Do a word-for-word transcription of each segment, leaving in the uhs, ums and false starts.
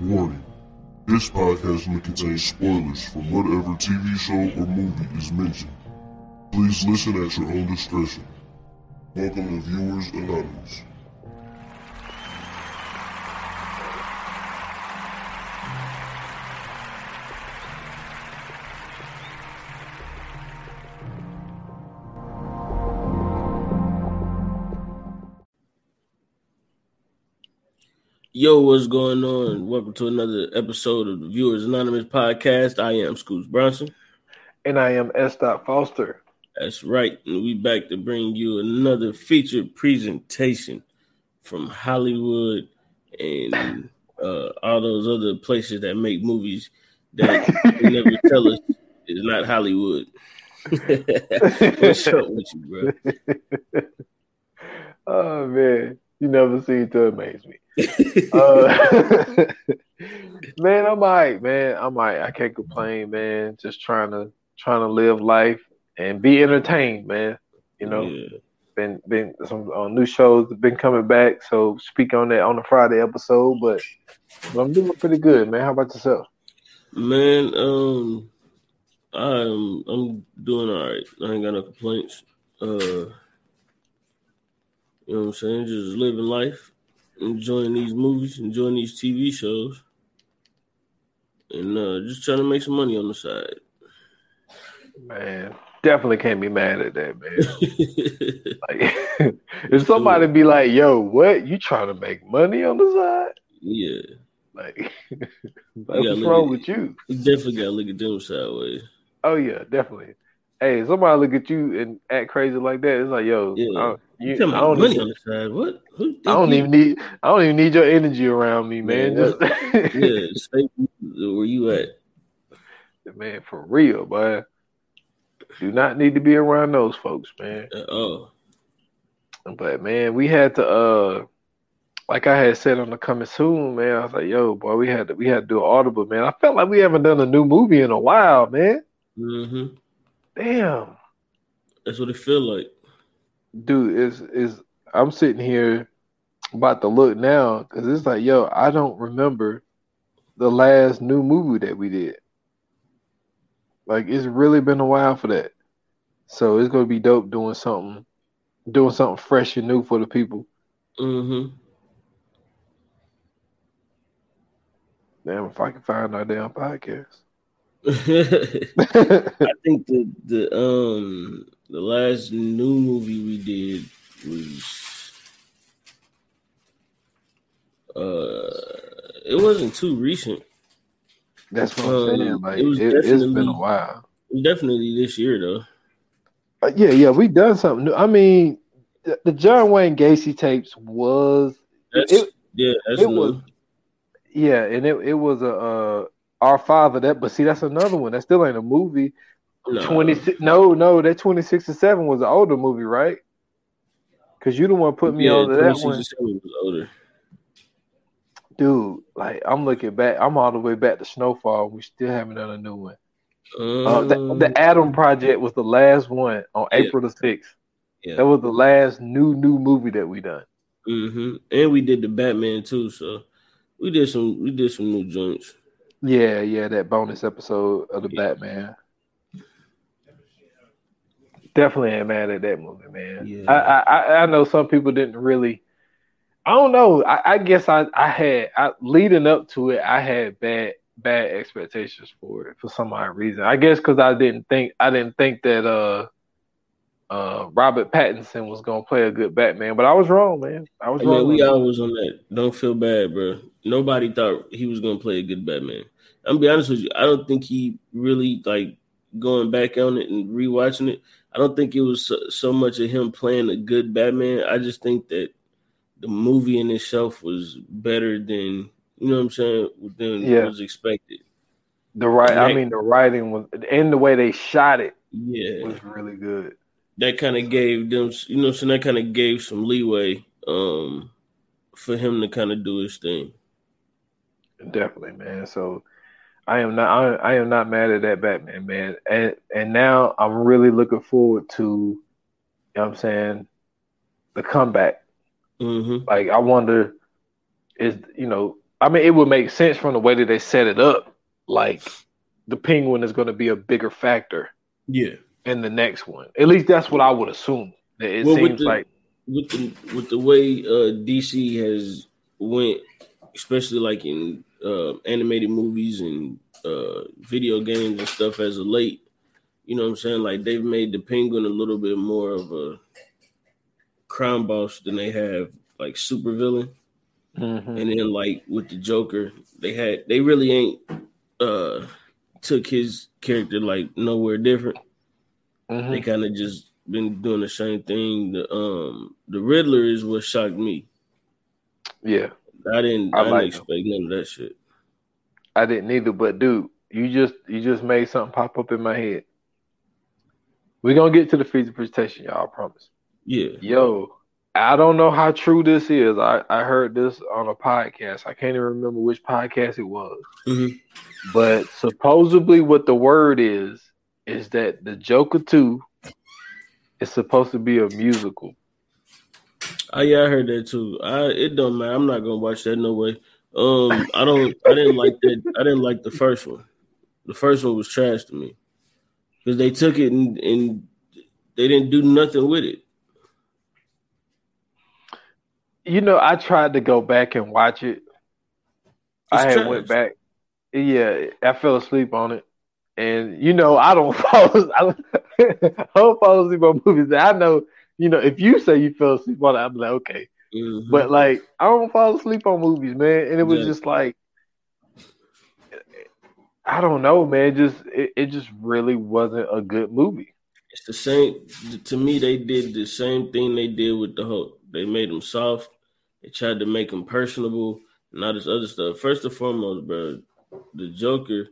Warning. This podcast may contain spoilers from whatever T V show or movie is mentioned. Please listen at your own discretion. Welcome to Viewers Anonymous. Yo, what's going on? Welcome to another episode of the Viewers Anonymous podcast. I am Scoops Bronson. And I am S. Foster. That's right. And we back to bring you another featured presentation from Hollywood and uh, all those other places that make movies that they never tell us is not Hollywood. What's up with you, bro? Oh, man. You never seem to amaze me. uh, man, I'm all right, man. I'm all right. I can't complain, man. Just trying to trying to live life and be entertained, man. You know, yeah. been been some uh, new shows have been coming back, so speak on that on the Friday episode. But, but I'm doing pretty good, man. How about yourself, man? Um, I'm I'm doing all right. I ain't got no complaints. Uh, you know what I'm saying? Just living life. Enjoying these movies, enjoying these T V shows, and uh, just trying to make some money on the side. Man, definitely can't be mad at that, man. Like, if somebody be like, yo, what? You trying to make money on the side? Yeah. Like, like what's wrong with you? You definitely got to look at them sideways. Oh, yeah, definitely. Hey, somebody look at you and act crazy like that. It's like, yo, yeah. I, you, you I don't, money on the side. What? Who I don't you? even need. I don't even need your energy around me, man. man Just, yeah, stay where you at, man. For real, boy. Do not need to be around those folks, man. Oh, but man, we had to. Uh, like I had said on the coming soon, man. I was like, yo, boy, we had to. We had to do an audible, man. I felt like we haven't done a new movie in a while, man. Mm-hmm. Damn, that's what it feel like, dude. Is is I'm sitting here about to look now because it's like, yo, I don't remember the last new movie that we did. Like, it's really been a while for that, so it's gonna be dope doing something, doing something fresh and new for the people. Mm-hmm. Damn, if I can find our damn podcast. I think the the um the last new movie we did was uh it wasn't too recent. That's what um, I'm saying. Like, it was it, it's been a while. Definitely this year though. Uh, yeah, yeah, we done something new. I mean, the, the John Wayne Gacy tapes was that's, it, yeah, that's it was, yeah, and it it was a. Uh, Our Father, that but see, that's another one. That still ain't a movie. No. twenty-six No, no, that twenty-six and seven was an older movie, right? Because you don't want to put me yeah, on that one. Was older. Dude, like I'm looking back, I'm all the way back to Snowfall. We still haven't done a new one. Um, uh, the, the Adam Project was the last one on yeah. April the sixth. Yeah. That was the last new new movie that we done. Mm-hmm. And we did the Batman too, so we did some we did some new joints. Yeah, yeah, that bonus episode of the yeah. Batman. Definitely ain't mad at that movie, man. Yeah. I, I I know some people didn't really. I don't know. I, I guess I I had I, leading up to it, I had bad bad expectations for it for some odd reason. I guess because I didn't think I didn't think that uh uh Robert Pattinson was gonna play a good Batman, but I was wrong, man. I was hey, wrong. Man, we always on that. Don't feel bad, bro. Nobody thought he was gonna play a good Batman. I'm gonna be honest with you. I don't think he really like going back on it and rewatching it. I don't think it was so, so much of him playing a good Batman. I just think that the movie in itself was better than you know what I'm saying than yeah. was expected. The right, I mean, the writing was and the way they shot it. Yeah, was really good. That kind of gave them, you know, so that kind of gave some leeway um, for him to kind of do his thing. Definitely, man. So I am not I, I am not mad at that Batman, man. And and now I'm really looking forward to, you know what I'm saying, the comeback. Mm-hmm. Like I wonder is you know, I mean, it would make sense from the way that they set it up. Like, the Penguin is going to be a bigger factor. Yeah. In the next one. At least that's what I would assume. It well, seems with the, like with the with the way uh, D C has went, especially like in uh, animated movies and uh, video games and stuff as of late. You know what I'm saying? Like, they've made the Penguin a little bit more of a crime boss than they have like supervillain. Mm-hmm. And then like with the Joker, they had they really ain't uh, took his character like nowhere different. Mm-hmm. They kind of just been doing the same thing. The um the Riddler is what shocked me. Yeah, I didn't I, I like didn't expect him. None of that shit. I didn't either. But dude, you just you just made something pop up in my head. We're gonna get to the feature presentation, y'all. I promise. Yeah. Yo, I don't know how true this is. I, I heard this on a podcast. I can't even remember which podcast it was. Mm-hmm. But supposedly, what the word is is that the Joker two is supposed to be a musical. Oh yeah, I heard that too. I it don't matter. I'm not gonna watch that no way. Um, I don't. I didn't like that. I didn't like the first one. The first one was trash to me because they took it and, and they didn't do nothing with it. You know, I tried to go back and watch it. It's I had trash. went back. Yeah, I fell asleep on it. And, you know, I don't follow I don't, I don't follow asleep on movies. I know, you know, if you say you fell asleep on it, I'm like, okay. Mm-hmm. But, like, I don't fall asleep on movies, man. And it was yeah. just like, I don't know, man. Just it, it just really wasn't a good movie. It's the same. To me, they did the same thing they did with the Hulk. They made him soft. They tried to make him personable and all this other stuff. First and foremost, bro, the Joker,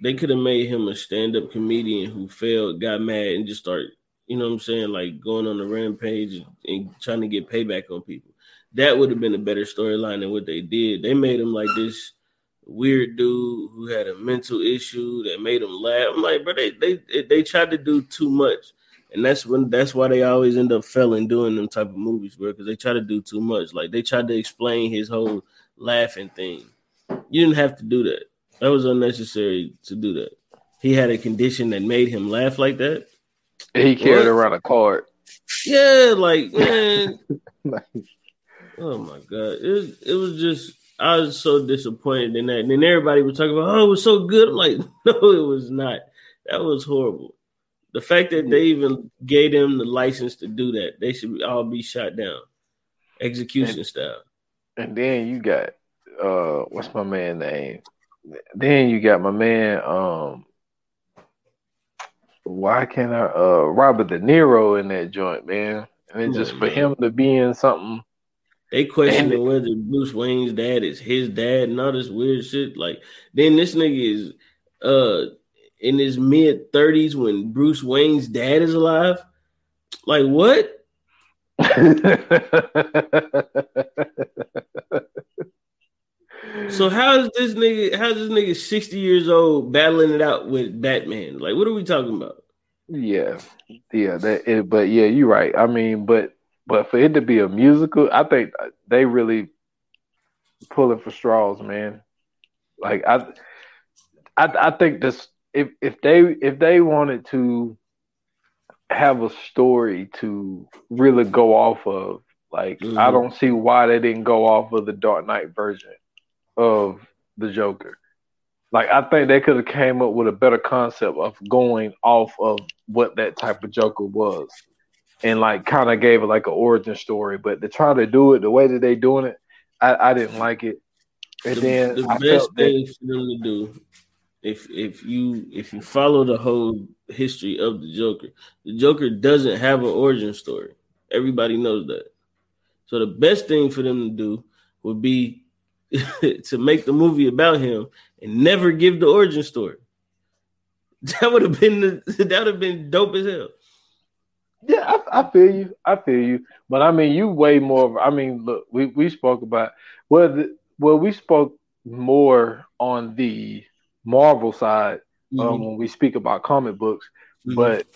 they could have made him a stand-up comedian who failed, got mad, and just started, you know what I'm saying, like going on a rampage and trying to get payback on people. That would have been a better storyline than what they did. They made him like this weird dude who had a mental issue that made him laugh. I'm like, bro, they they they tried to do too much. And that's when that's why they always end up failing doing them type of movies, bro, because they try to do too much. Like, they tried to explain his whole laughing thing. You didn't have to do that. That was unnecessary to do that. He had a condition that made him laugh like that. He carried what? around a card. Yeah, like, man. Oh, my God. It was, it was just, I was so disappointed in that. And then everybody was talking about, oh, it was so good. I'm like, no, it was not. That was horrible. The fact that they even gave them the license to do that, they should all be shot down. Execution and, style. And then you got, uh, what's my man's name? Then you got my man, um, why can't I, uh, Robert De Niro in that joint, man? And it's just for him to be in something. They questioning whether Bruce Wayne's dad is his dad and all this weird shit. Like, then this nigga is uh, in his mid thirties when Bruce Wayne's dad is alive. Like, what? So how is this nigga? How is this nigga sixty years old battling it out with Batman? Like, what are we talking about? Yeah, yeah, that. It, but yeah, you're right. I mean, but but for it to be a musical, I think they really pulling for straws, man. Like I, I, I think this. If if they if they wanted to have a story to really go off of, like, mm-hmm. I don't see why they didn't go off of the Dark Knight version of the Joker. Like, I think they could have came up with a better concept of going off of what that type of Joker was and like kind of gave it like an origin story. But to try to do it the way that they doing it, I, I didn't like it. And the, then the I best thing for them to do, if if you if you follow the whole history of the Joker, the Joker doesn't have an origin story. Everybody knows that. So the best thing for them to do would be to make the movie about him and never give the origin story. That would have been the, that would have been dope as hell. Yeah, I, I feel you. I feel you. But I mean, you way more. Of, I mean, look, we, we spoke about well, the, well, we spoke more on the Marvel side um, mm-hmm. when we speak about comic books. Mm-hmm. But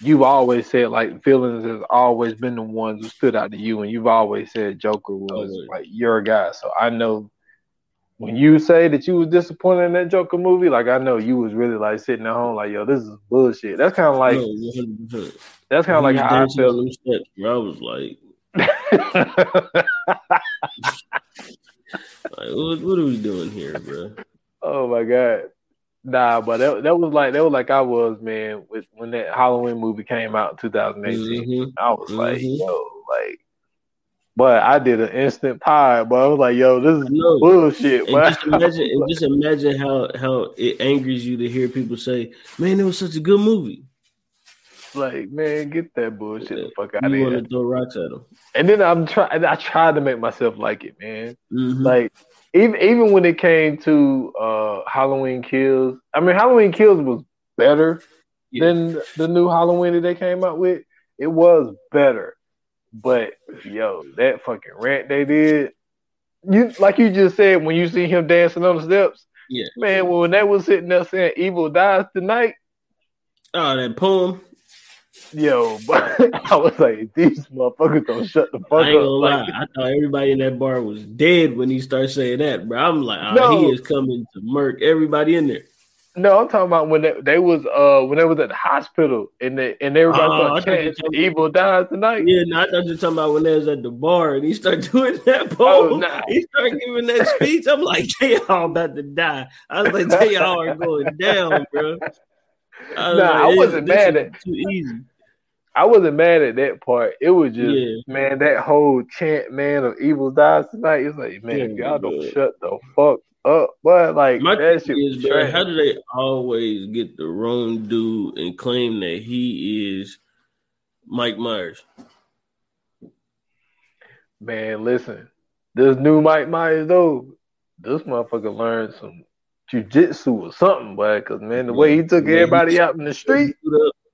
you've always said like villains has always been the ones who stood out to you, and you've always said Joker was always. Like your guy. So I know when you say that you was disappointed in that Joker movie, like I know you was really like sitting at home like, yo, this is bullshit. That's kind of like no, that's kind of like how I felt. Steps, I was like, like what, what are we doing here, bro? Oh my god. Nah, but that, that was like that was like I was, man, with, when that Halloween movie came out in two thousand eighteen. Mm-hmm. I was mm-hmm. like, yo, like, but I did an instant pod, but I was like, yo, this is bullshit. And just, imagine, and just imagine how how it angers you to hear people say, man, it was such a good movie. Like, man, get that bullshit yeah. the fuck out of here. You want to throw rocks at them. And then I'm trying. I tried to make myself like it, man. Mm-hmm. Like. Even even when it came to uh, Halloween Kills, I mean, Halloween Kills was better yeah. than the new Halloween that they came out with. It was better, but yo, that fucking rant they did, you like you just said when you see him dancing on the steps, yeah, man. When that was sitting there saying "Evil Dies Tonight," oh, that poem, yo, but I was like, these motherfuckers don't shut the fuck I ain't up. Gonna lie. I thought everybody in that bar was dead when he started saying that, bro. I'm like, oh, no. He is coming to murk everybody in there. No, I'm talking about when they, they was uh when they was at the hospital and they, and everybody uh, started chanting talking, "Evil Dies Tonight." Yeah, no, I thought you were talking about when they was at the bar and he started doing that poem. Oh, nah. He started giving that speech. I'm like, they all about to die. I was like, they all are going down, bro. I was nah, like, I wasn't mad at too easy. I wasn't mad at that part. It was just yeah. man, that whole chant, man, of "Evil Dies Tonight." It's like, man, y'all don't shut the fuck up. But like, my that shit is, man, how do they always get the wrong dude and claim that he is Mike Myers? Man, listen, this new Mike Myers though, this motherfucker learned some jiu-jitsu or something, boy. Because man, the yeah, way he took man, everybody he out in the street.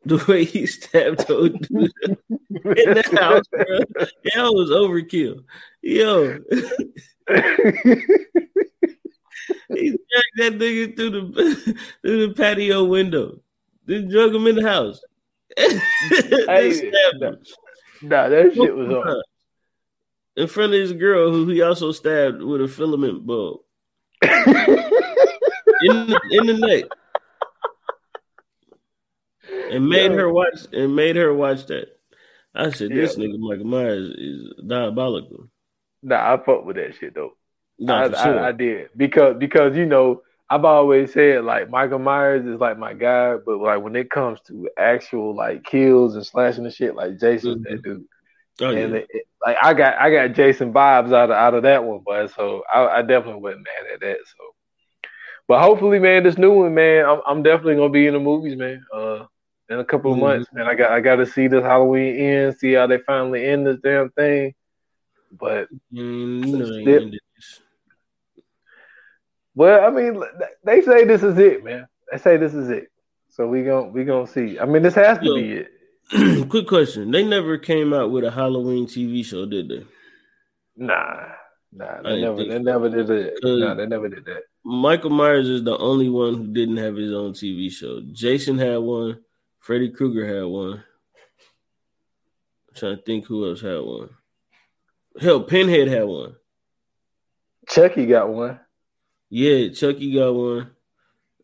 The way he stabbed old dude in the house, bro. Yeah, it was overkill. Yo. He dragged that nigga through the through the patio window. Then drug him in the house. They stabbed him. Nah, that shit was on. In front of his girl, who he also stabbed with a filament bulb. in, the, in the neck. And made yeah. her watch and made her watch that. I said, this yeah. nigga Michael Myers is diabolical. Nah, I fuck with that shit though. Nah, I, sure. I, I did because because you know I've always said like Michael Myers is like my guy, but like when it comes to actual like kills and slashing and shit, like Jason's mm-hmm. that dude. Oh, and yeah. it, it, like I got I got Jason vibes out of out of that one, but so I, I definitely wasn't mad at that. So, but hopefully, man, this new one, man, I'm, I'm definitely gonna be in the movies, man. Uh, In a couple of months, mm-hmm. man, I got I got to see this Halloween end, see how they finally end this damn thing. But mm, no, well, I mean, they say this is it, man. They say this is it, so we gonna we gonna see. I mean, this has to Yo, be it. Quick question: they never came out with a Halloween T V show, did they? Nah, nah, they never, they never did that. Nah, they never did that. Michael Myers is the only one who didn't have his own T V show. Jason had one. Freddy Krueger had one. I'm trying to think who else had one. Hell, Pinhead had one. Chucky got one. Yeah, Chucky got one.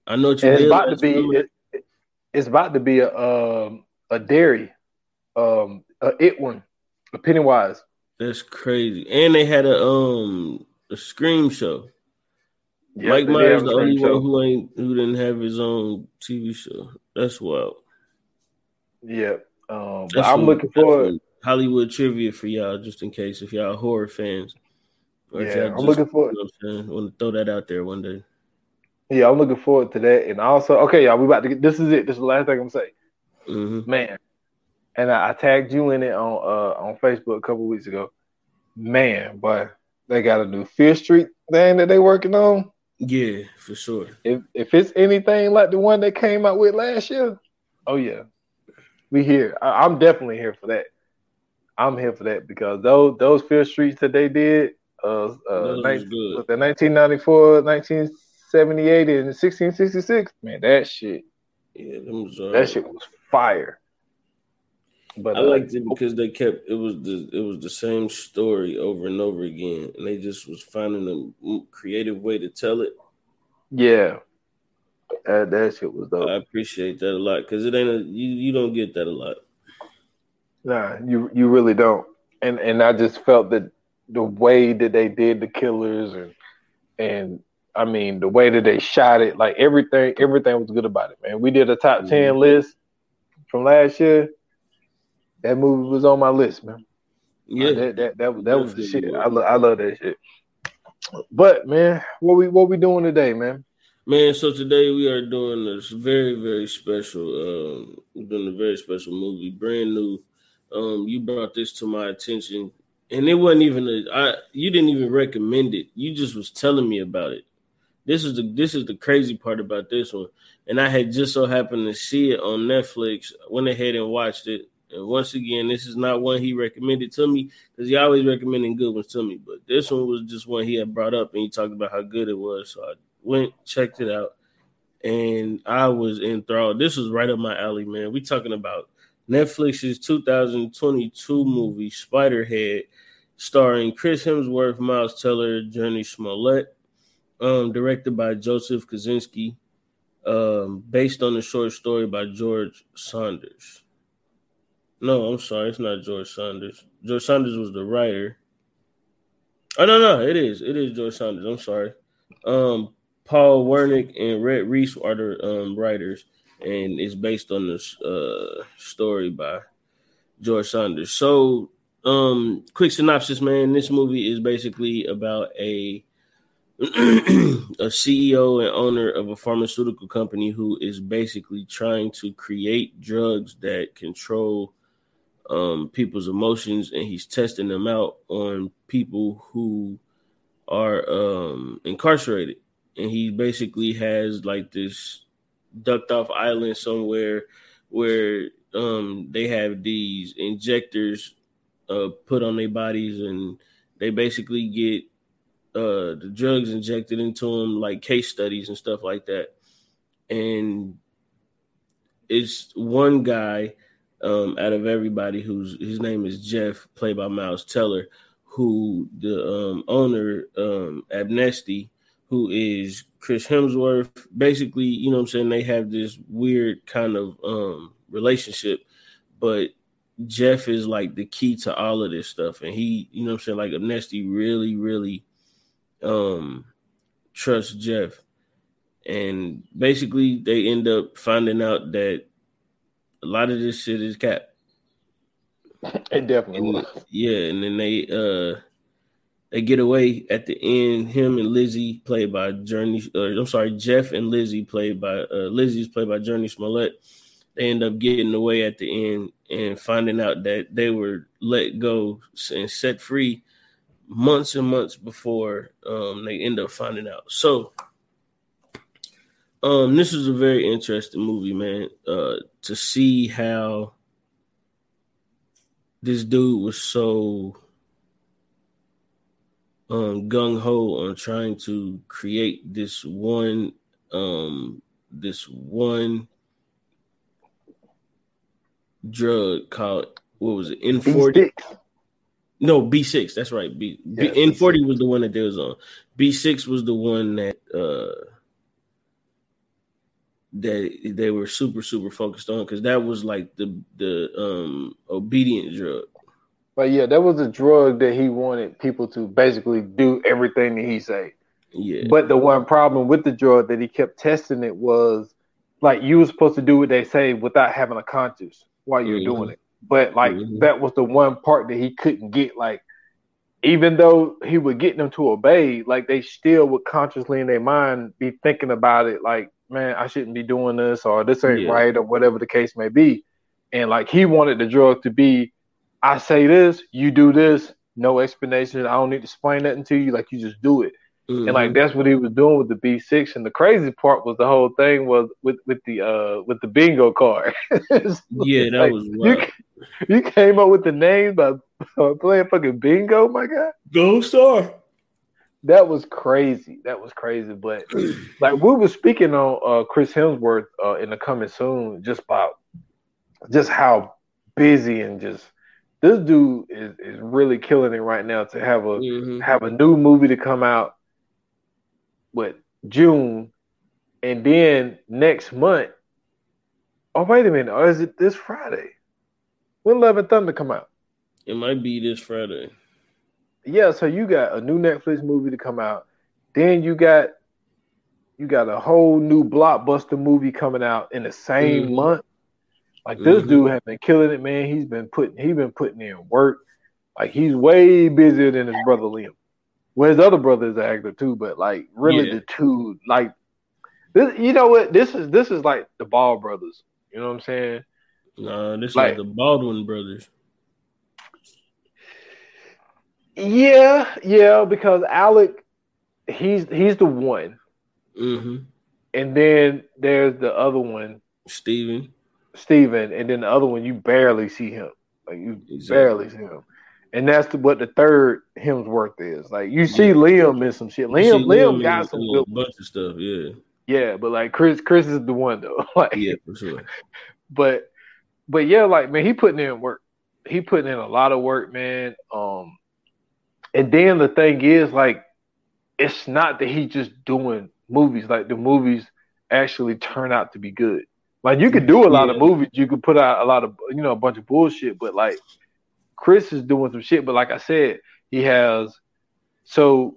I know what you it's about to be. It, it, it's about to be a um, a dairy, um, a it one, a Pennywise. That's crazy. And they had a um a Scream show. Yep, Mike Myers the only show. one who ain't who didn't have his own T V show. That's wild. Yeah, um, but I'm looking forward. Hollywood trivia for y'all, just in case if y'all are horror fans. Or yeah, I'm just, looking forward. You know I want to throw that out there one day. Yeah, I'm looking forward to that, and also, okay, y'all, we about to get. This is it. This is the last thing I'm gonna say, mm-hmm. man. And I, I tagged you in it on uh, on Facebook a couple weeks ago, man. But they got a new Fear Street thing that they working on. Yeah, for sure. If if it's anything like the one they came out with last year, oh yeah. We here. I, I'm definitely here for that. I'm here for that because those those Fear Streets that they did, uh, uh nineteen ninety-four, nineteen seventy-eight, and sixteen sixty-six. Man, that shit. Yeah, them was, uh, that shit was fire. But I liked uh, it because they kept it was the it was the same story over and over again, and they just was finding a creative way to tell it. Yeah, uh, that shit was dope. I appreciate that a lot because it ain't a, you you don't get that a lot. Nah, you you really don't. And and I just felt that the way that they did the killers and and I mean the way that they shot it, like everything everything was good about it, man. We did a top mm-hmm. ten list from last year. That movie was on my list, man. Yeah, uh, that that that was that was the shit. I love I love that shit. But man, what we what we doing today, man? Man, so today we are doing this very very special. Um, we're doing a very special movie, brand new. Um, you brought this to my attention, and it wasn't even a. I you didn't even recommend it. You just was telling me about it. This is the this is the crazy part about this one, and I had just so happened to see it on Netflix. Went ahead and watched it. And once again, this is not one he recommended to me because he always recommending good ones to me. But this one was just one he had brought up, and he talked about how good it was. So I went, checked it out, and I was enthralled. This was right up my alley, man. We talking about Netflix's two thousand twenty-two movie, Spiderhead, starring Chris Hemsworth, Miles Teller, Journey Smollett, um, directed by Joseph Kosinski, um, based on a short story by George Saunders. No, I'm sorry. It's not George Saunders. George Saunders was the writer. Oh, no, no. It is. It is George Saunders. I'm sorry. Um, Paul Wernick and Rhett Reese are the um, writers, and it's based on this uh, story by George Saunders. So, um, quick synopsis, man. This movie is basically about a a C E O and owner of a pharmaceutical company who is basically trying to create drugs that control Um, people's emotions, and he's testing them out on people who are um, incarcerated. And he basically has like this ducked off island somewhere where um, they have these injectors uh, put on their bodies, and they basically get uh, the drugs injected into them, like case studies and stuff like that. And it's one guy Um, out of everybody, who's his name is Jeff, played by Miles Teller, who the um, owner, um, Abnesti, who is Chris Hemsworth. Basically, you know what I'm saying, they have this weird kind of um, relationship, but Jeff is like the key to all of this stuff. And he, you know what I'm saying, like Abnesti really, really um, trusts Jeff. And basically, they end up finding out that a lot of this shit is cap. It definitely was. Yeah, and then they uh they get away at the end. Him and Lizzie, played by Journey. Uh, I'm sorry, Jeff and Lizzie, played by uh, Lizzie's played by Journey Smollett. They end up getting away at the end and finding out that they were let go and set free months and months before um they end up finding out. So. Um, this is a very interesting movie, man, uh, to see how this dude was so um, gung-ho on trying to create this one, um, this one drug called, what was it, N forty? B six. No, B six, that's right. B, yeah, B, N forty was the one that they was on. B six was the one that... Uh, that they were super, super focused on because that was like the the um, obedient drug. But yeah, that was a drug that he wanted people to basically do everything that he said. Yeah. But the one problem with the drug that he kept testing it was like you were supposed to do what they say without having a conscience while you're mm-hmm. doing it. But like mm-hmm. that was the one part that he couldn't get. Like even though he would get them to obey, like they still would consciously in their mind be thinking about it like, man, I shouldn't be doing this, or this ain't yeah. right, or whatever the case may be. And like he wanted the drug to be, I say this, you do this, no explanation. I don't need to explain nothing to you. Like you just do it. Mm-hmm. And like that's what he was doing with the B six. And the crazy part was the whole thing was with with the uh with the bingo card. So yeah, that like, was wild. You, you came up with the name by, by playing fucking bingo, my guy. Gold Star. That was crazy. That was crazy. But like we were speaking on uh, Chris Hemsworth uh, in the coming soon, just about just how busy and just this dude is, is really killing it right now. To have a mm-hmm. have a new movie to come out with June, and then next month. Oh wait a minute! Or is it this Friday? When Love and Thunder come out? It might be this Friday. Yeah, so you got a new Netflix movie to come out. Then you got you got a whole new blockbuster movie coming out in the same mm-hmm. month. Like this mm-hmm. dude has been killing it, man. He's been putting he's been putting in work. Like he's way busier than his brother Liam. Well, his other brother is an actor too, but like really yeah. the two like this. You know what? This is this is like the Ball brothers. You know what I'm saying? Nah, this like, is the Baldwin brothers. Yeah, yeah, because Alec, he's he's the one. Mm-hmm. And then there's the other one. Steven. Steven, and then the other one, you barely see him. Like, you exactly. barely see him. And that's the, what the third Hemsworth is. Like, you see yeah. Liam in some shit. Liam, Liam, Liam got some good bunch of stuff, yeah. Yeah, but like Chris, Chris is the one though. Like, yeah, for sure. But, but yeah, like man, he putting in work. He putting in a lot of work, man. Um, and then the thing is, like, it's not that he's just doing movies. Like the movies actually turn out to be good. Like you could do a lot yeah. of movies, you could put out a lot of you know a bunch of bullshit. But like Chris is doing some shit. But like I said, he has. So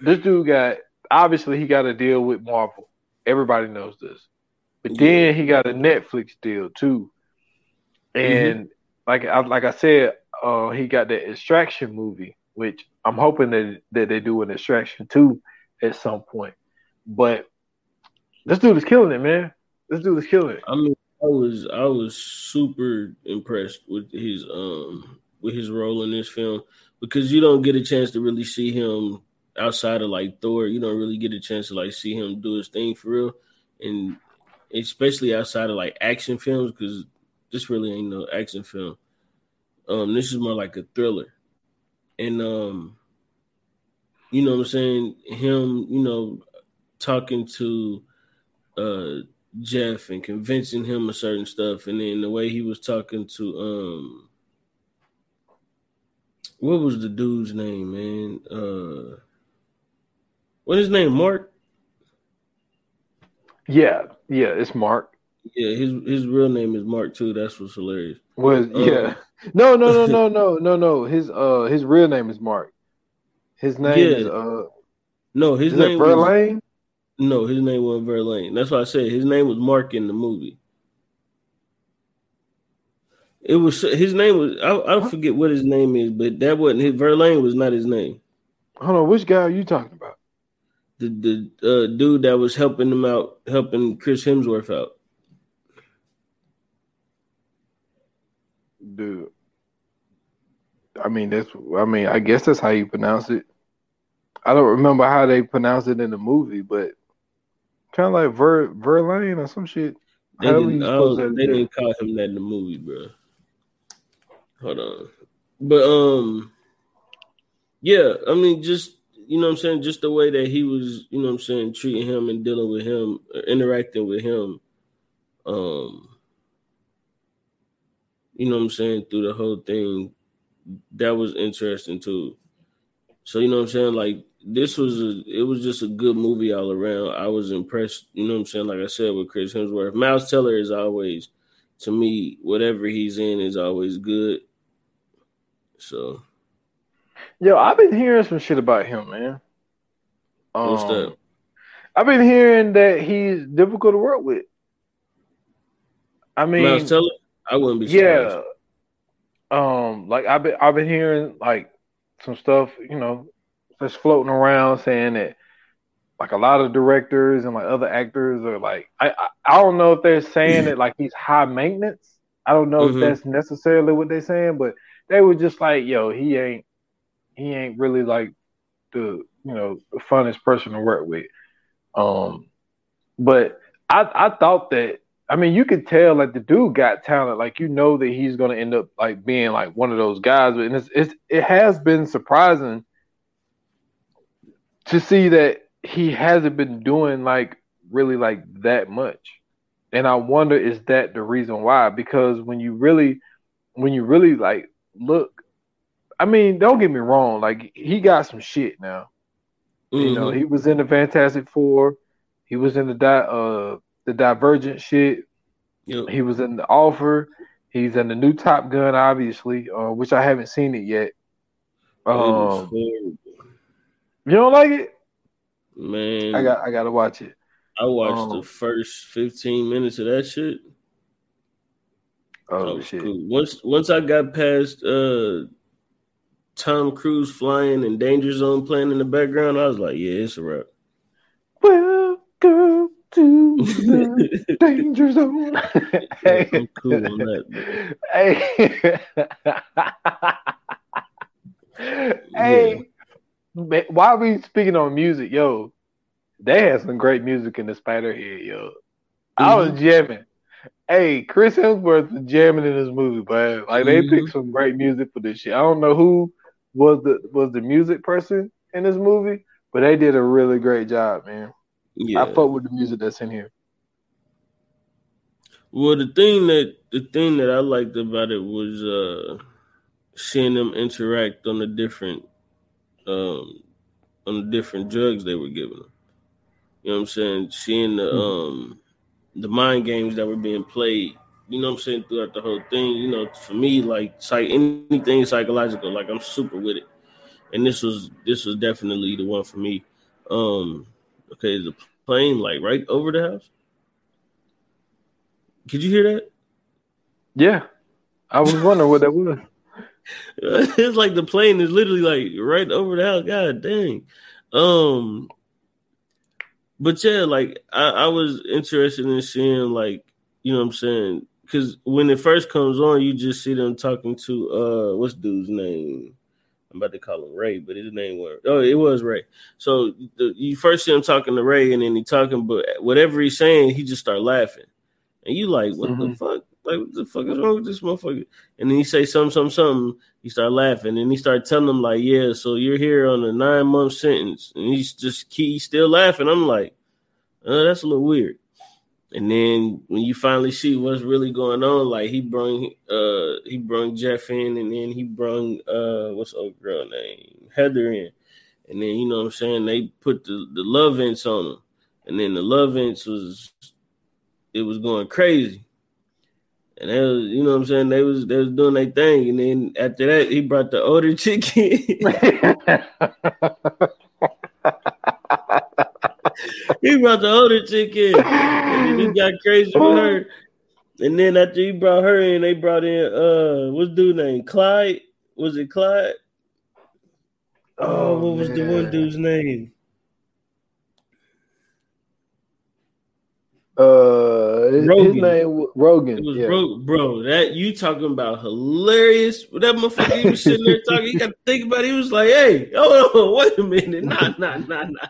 this dude got obviously he got to deal with Marvel. Everybody knows this. But then he got a Netflix deal too. And mm-hmm. like I like I said, uh, he got the Extraction movie, which I'm hoping that, that they do an Extraction too at some point. But this dude is killing it, man. This dude is killing it. I mean, I was I was super impressed with his um with his role in this film because you don't get a chance to really see him outside of like Thor, you don't really get a chance to like see him do his thing for real, and especially outside of like action films because this really ain't no action film. Um, this is more like a thriller, and um, you know what I'm saying? Him, you know, talking to uh Jeff and convincing him of certain stuff, and then the way he was talking to um, what was the dude's name, man? Uh. What is his name, Mark? Yeah, yeah, it's Mark. Yeah, his his real name is Mark too. That's what's hilarious. Was um, yeah. No, no, no, no, no, no, no. His uh his real name is Mark. His name yeah. is uh No, his is name was Verlaine? No, his name wasn't Verlaine. That's why I said his name was Mark in the movie. It was his name was I I don't forget what his name is, but that wasn't his Verlaine was not his name. Hold on, which guy are you talking about? The the uh, dude that was helping him out, helping Chris Hemsworth out. Dude, I mean that's I mean I guess that's how you pronounce it. I don't remember how they pronounce it in the movie, but kind of like Ver Verlaine or some shit. They, didn't, was, they didn't call him that in the movie, bro. Hold on, but um, yeah, I mean just. You know what I'm saying? Just the way that he was, you know what I'm saying, treating him and dealing with him, interacting with him. Um, you know what I'm saying? Through the whole thing, that was interesting too. So, you know what I'm saying? Like, this was, a, it was just a good movie all around. I was impressed, you know what I'm saying? Like I said, with Chris Hemsworth. Miles Teller is always, to me, whatever he's in is always good. So... Yo, I've been hearing some shit about him, man. Um, What's that? I've been hearing that he's difficult to work with. I mean, Miles Teller, I wouldn't be surprised. Yeah. Um, like I've been, I've been hearing like some stuff, you know, that's floating around saying that like a lot of directors and like other actors are like, I, I, I don't know if they're saying that like he's high maintenance. I don't know mm-hmm. if that's necessarily what they're saying, but they were just like, yo, he ain't. He ain't really like the you know the funnest person to work with, um. But I I thought that I mean you could tell like the dude got talent, like you know that he's gonna end up like being like one of those guys. And it's, it's it has been surprising to see that he hasn't been doing like really like that much, and I wonder is that the reason why? Because when you really when you really like look, I mean, don't get me wrong, like he got some shit now. Mm-hmm. You know, he was in the Fantastic Four, he was in the di- uh the Divergent shit, yep. He was in The Offer, he's in the new Top Gun, obviously, uh, which I haven't seen it yet. Um, you don't like it? Man, I got I gotta watch it. I watched um, the first fifteen minutes of that shit. Oh shit! Cool. Once once I got past uh, Tom Cruise flying and Danger Zone playing in the background, I was like, "Yeah, it's a wrap." Welcome to the Danger Zone. Hey. I'm cool on that. Man. Hey, yeah. Hey, why are we speaking on music, yo? They had some great music in the Spiderhead, yo. Mm-hmm. I was jamming. Hey, Chris Hemsworth was jamming in this movie, man. Like they mm-hmm. picked some great music for this shit. I don't know who was the was the music person in this movie, but they did a really great job, man. Yeah. I fuck with the music that's in here. Well, the thing that the thing that I liked about it was uh, seeing them interact on the different um, on the different drugs they were giving them. You know what I'm saying? Seeing the um, the mind games that were being played, you know what I'm saying, throughout the whole thing. You know, for me, like psych- anything psychological, like I'm super with it. And this was this was definitely the one for me. Um, okay, the plane like right over the house. Could you hear that? Yeah, I was wondering what that was. It's like the plane is literally like right over the house. God dang. Um. But yeah, like I, I was interested in seeing, like, you know what I'm saying? Because when it first comes on, you just see them talking to uh, what's dude's name? I'm about to call him Ray, but his name was oh, it was Ray. So the, you first see him talking to Ray, and then he talking, but whatever he's saying, he just start laughing, and you like, what mm-hmm. the fuck? Like, what the fuck is wrong with this motherfucker? And then he say something, something, something. He start laughing, and he start telling him like, "Yeah, so you're here on a nine month sentence," and he's just he's still laughing. I'm like, oh, that's a little weird. And then when you finally see what's really going on, like he brung uh he brung Jeff in, and then he brung uh what's the old girl name Heather in, and then you know what I'm saying they put the the love ants on him, and then the love ants was it was going crazy. And they was, you know what I'm saying? They was they was doing their thing. And then after that, he brought the older chick in. He brought the older chick in. And he got crazy with her. And then after he brought her in, they brought in uh what's dude's name? Clyde? Was it Clyde? Oh, oh what was man. the one dude's name? Uh, his, his name was Rogan. It was yeah. Ro- bro, that you talking about hilarious? That motherfucker he was sitting there talking. He got to think about it. He was like, "Hey, hold on, wait a minute, nah, nah, nah, nah."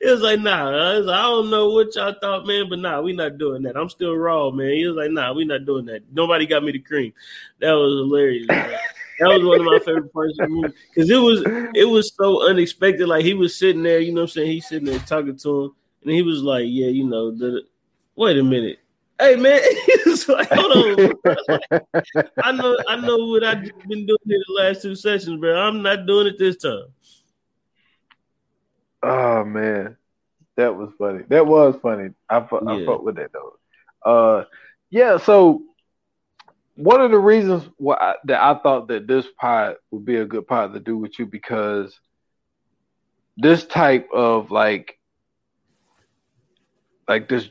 It was like, "Nah, was like, I don't know what y'all thought, man, but nah, we not doing that. I'm still raw, man." He was like, "Nah, we not doing that. Nobody got me the cream." That was hilarious. Man. That was one of my favorite parts of the movie because it was it was so unexpected. Like he was sitting there, you know what I'm saying? He's sitting there talking to him, and he was like, "Yeah, you know the." Wait a minute. Hey man, it's like, hold on. Like, I know I know what I've been doing in the last two sessions, bro. I'm not doing it this time. Oh man. That was funny. That was funny. I fu- yeah. I fuck with that though. Uh yeah, so one of the reasons why I, that I thought that this pod would be a good pod to do with you because this type of like like this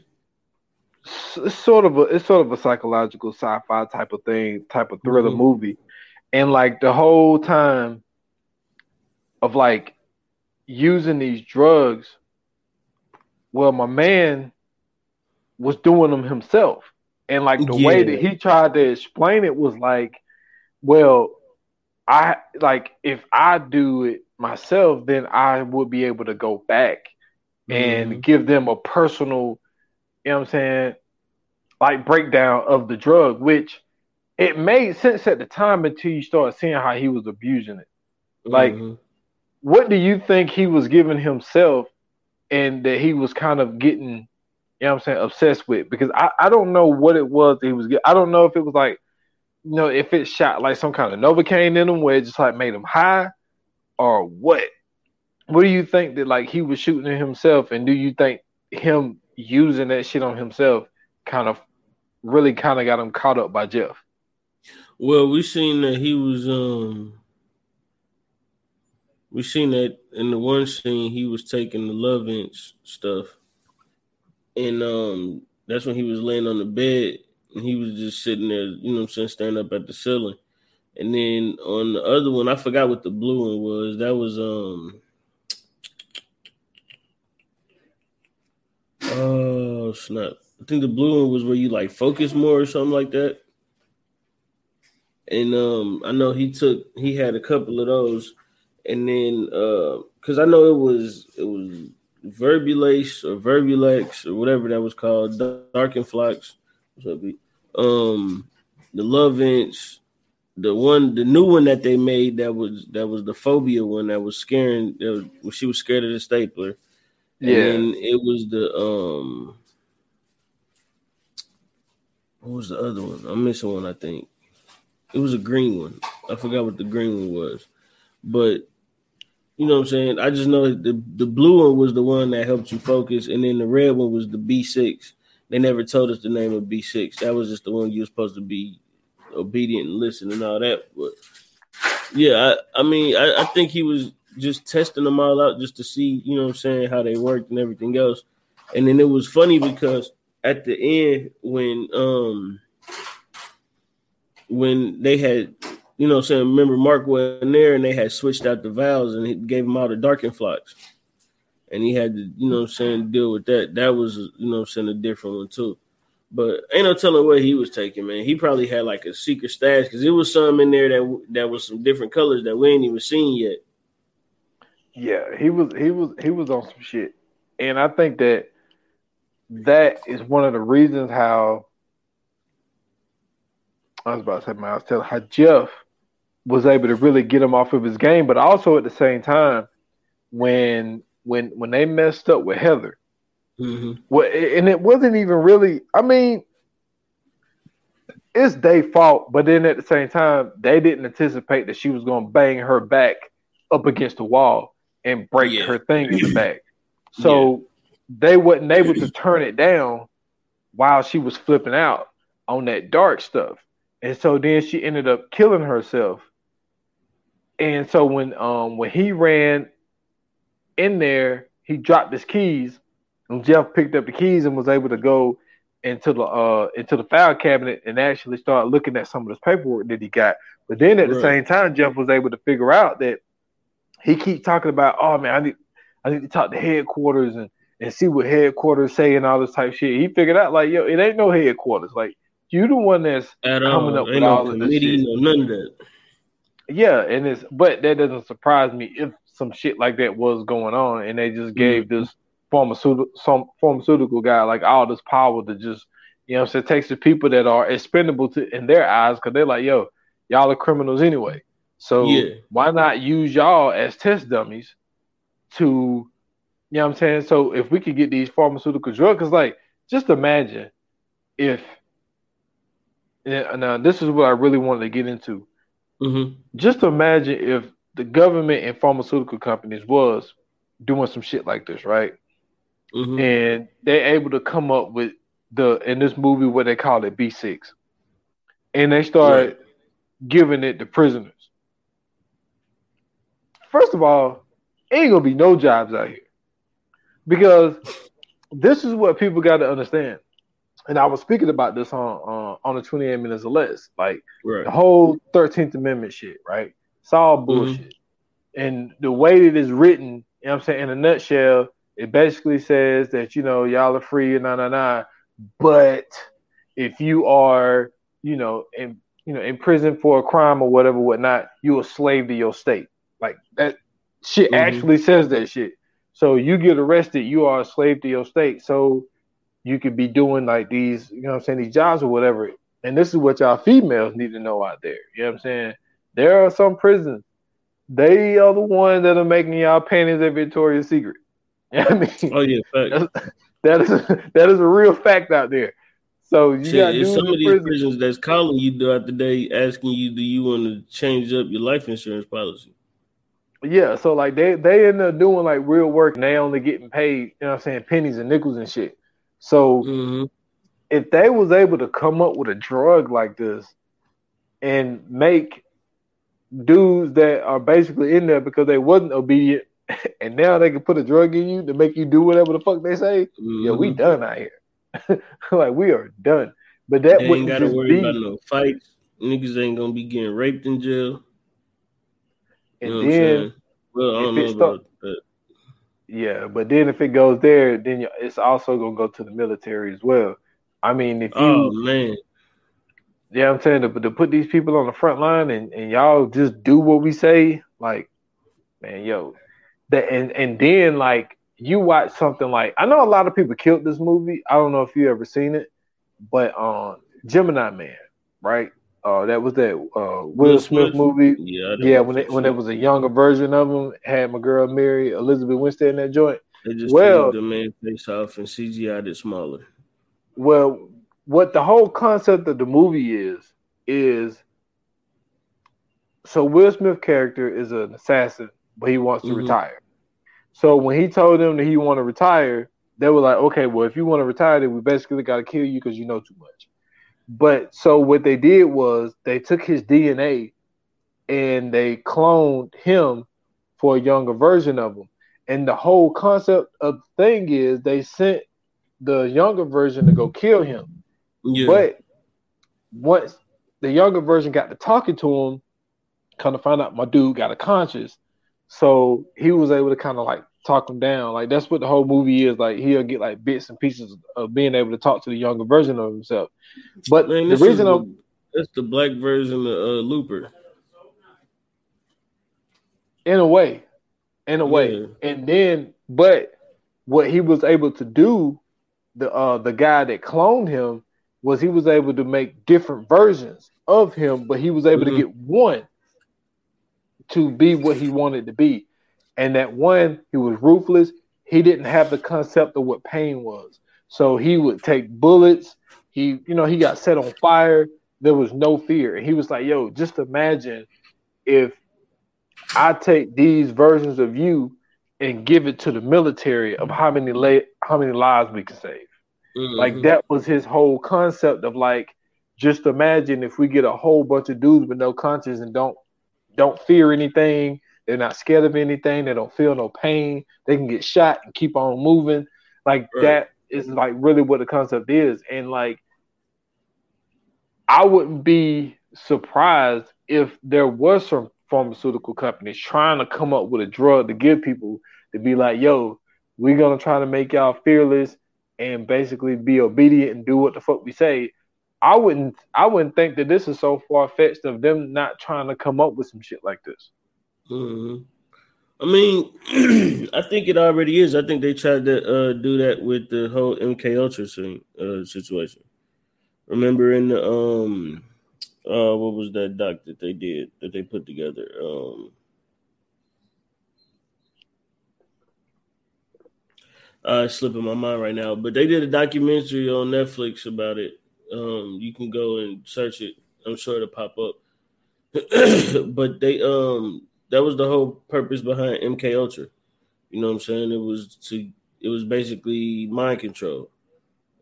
It's sort of a it's sort of a psychological sci-fi type of thing, type of thriller mm-hmm. movie, and like the whole time of like using these drugs. Well, my man was doing them himself, and like the yeah. way that he tried to explain it was like, well, I like if I do it myself, then I would be able to go back mm-hmm. and give them a personal. You know what I'm saying? Like breakdown of the drug, which it made sense at the time until you start seeing how he was abusing it. Like, mm-hmm. what do you think he was giving himself and that he was kind of getting, you know what I'm saying, obsessed with? Because I, I don't know what it was that he was getting. I don't know if it was like you know, if it shot like some kind of Novocaine in them where it just like made him high or what? What do you think that like he was shooting at himself, and do you think him using that shit on himself kind of really kind of got him caught up by Jeff? Well, we seen that he was um we seen that in the one scene he was taking the love inch stuff, and um that's when he was laying on the bed and he was just sitting there, you know what I'm saying, staring up at the ceiling. And then on the other one, I forgot what the blue one was. That was um oh snap. I think the blue one was where you like focus more or something like that. And um, I know he took he had a couple of those, and then because uh, I know it was it was Verbulace or Verbulex or whatever that was called, Dark and Flux. What's up, B? Um, the Love Inch, the one, the new one that they made that was that was the phobia one that was scaring. That was, she was scared of the stapler. Yeah, and it was the um. What was the other one? I'm missing one, I think. It was a green one. I forgot what the green one was. But, you know what I'm saying? I just know the, the blue one was the one that helped you focus, and then the red one was the B six. They never told us the name of B six. That was just the one you were supposed to be obedient and listen and all that. But, yeah, I, I mean, I, I think he was just testing them all out just to see, you know what I'm saying, how they worked and everything else. And then it was funny because at the end when – um. When they had, you know what I'm saying, remember Mark was in there and they had switched out the valves and it gave him all the Darken Flocks. And he had to, you know what I'm saying, deal with that. That was, you know what I'm saying, a different one too. But ain't no telling what he was taking, man. He probably had like a secret stash because it was some in there that that was some different colors that we ain't even seen yet. Yeah, he was he was he was on some shit. And I think that that is one of the reasons how I was about to say, Miles Teller, how Jeff was able to really get him off of his game, but also at the same time, when when when they messed up with Heather, mm-hmm. well, and it wasn't even really. I mean, it's their fault, but then at the same time, they didn't anticipate that she was going to bang her back up against the wall and break yeah. her thing in the back. So yeah. they wasn't able to turn it down while she was flipping out on that dark stuff. And so then she ended up killing herself. And so when um when he ran in there, he dropped his keys, and Jeff picked up the keys and was able to go into the uh into the file cabinet and actually start looking at some of this paperwork that he got. But then at right. the same time, Jeff was able to figure out that he keep talking about, oh man, I need I need to talk to headquarters and, and see what headquarters say and all this type of shit. He figured out like, yo, it ain't no headquarters, like. You the one that's At coming all. up Ain't with no all of this shit. None of that. Yeah, and it's but that doesn't surprise me if some shit like that was going on, and they just gave mm-hmm. this pharmaceutical some pharmaceutical guy like all this power to just, you know, so it takes the people that are expendable to in their eyes because they're like, yo, y'all are criminals anyway, so yeah. why not use y'all as test dummies to, you know what I'm saying? So if we could get these pharmaceutical drugs, because like just imagine if. Now, this is what I really wanted to get into. Mm-hmm. Just imagine if the government and pharmaceutical companies was doing some shit like this, right? Mm-hmm. And they're able to come up with the, in this movie, what they call it, B six. And they started right. giving it to prisoners. First of all, ain't going to be no jobs out here. Because this is what people got to understand. And I was speaking about this on uh, on the twenty-eight Minutes or Less, like right. the whole thirteenth Amendment shit, right? It's all bullshit. Mm-hmm. And the way that it's written, you know what I'm saying, in a nutshell, it basically says that, you know, y'all are free and nah, nah, nah. But if you are, you know, in you know, in prison for a crime or whatever, whatnot, you're a slave to your state. Like that shit mm-hmm. actually says that shit. So you get arrested, you are a slave to your state. So you could be doing like these, you know what I'm saying, these jobs or whatever. And this is what y'all females need to know out there. You know what I'm saying? There are some prisons. They are the ones that are making y'all panties at Victoria's Secret. You know what I mean? Oh, yeah. That is, that is a real fact out there. So you Shit, got some of these prisons that's calling you throughout the day asking you, do you want to change up your life insurance policy? Yeah, so like they, they end up doing like real work and they only getting paid, you know what I'm saying, pennies and nickels and shit. So mm-hmm. if they was able to come up with a drug like this and make dudes that are basically in there because they wasn't obedient and now they can put a drug in you to make you do whatever the fuck they say, mm-hmm. yeah, we done out here. Like we are done. But that they wouldn't ain't gotta just worry be... about no fights. Niggas ain't gonna be getting raped in jail. And you know then, well, I don't know about that. Yeah, but then if it goes there, then it's also gonna go to the military as well. I mean, if you, oh man, yeah, I'm saying to, to put these people on the front line and, and y'all just do what we say, like, man, yo, that and and then like you watch something like I know a lot of people killed this movie. I don't know if you ever seen it, but um, Gemini Man, right? Uh, that was that uh, Will, Will Smith, Smith movie. Yeah, yeah when it, when there was a younger version of him, had my girl Mary Elizabeth Winstead in that joint. They just well, the man face off and C G I'd it smaller. Well, what the whole concept of the movie is is so Will Smith's character is an assassin, but he wants to mm-hmm. retire. So when he told them that he want to retire, they were like, "Okay, well, if you want to retire, then we basically got to kill you because you know too much." But so what they did was they took his D N A and they cloned him for a younger version of him. And the whole concept of the thing is they sent the younger version to go kill him. Yeah. But once the younger version got to talking to him, kind of found out my dude got a conscience. So he was able to kind of like talk him down. Like that's what the whole movie is. Like he'll get like bits and pieces of being able to talk to the younger version of himself. But man, the reason the, I'm that's the black version of uh, Looper. In a way, in a way, yeah. And then, but what he was able to do, the uh, the guy that cloned him was he was able to make different versions of him, but he was able mm-hmm. to get one to be what he wanted to be. And that one, he was ruthless. He didn't have the concept of what pain was. So he would take bullets. He, you know, he got set on fire. There was no fear. And he was like, yo, just imagine if I take these versions of you and give it to the military of how many la- how many lives we can save. Mm-hmm. Like that was his whole concept of like, just imagine if we get a whole bunch of dudes with no conscience and don't don't fear anything. They're not scared of anything. They don't feel no pain. They can get shot and keep on moving. Like right. That is like really what the concept is. And like, I wouldn't be surprised if there was some pharmaceutical companies trying to come up with a drug to give people to be like, yo, we're going to try to make y'all fearless and basically be obedient and do what the fuck we say. I wouldn't, I wouldn't think that this is so far-fetched of them not trying to come up with some shit like this. Mm-hmm. I mean, I think it already is. I think they tried to uh, do that with the whole M K Ultra scene, uh, situation. Remember in the um, uh, what was that doc that they did that they put together? Um, uh, it's slipping my mind right now, but they did a documentary on Netflix about it. Um, you can go and search it. I'm sure it'll pop up. But they um. That was the whole purpose behind M K Ultra. You know what I'm saying? It was to it was basically mind control.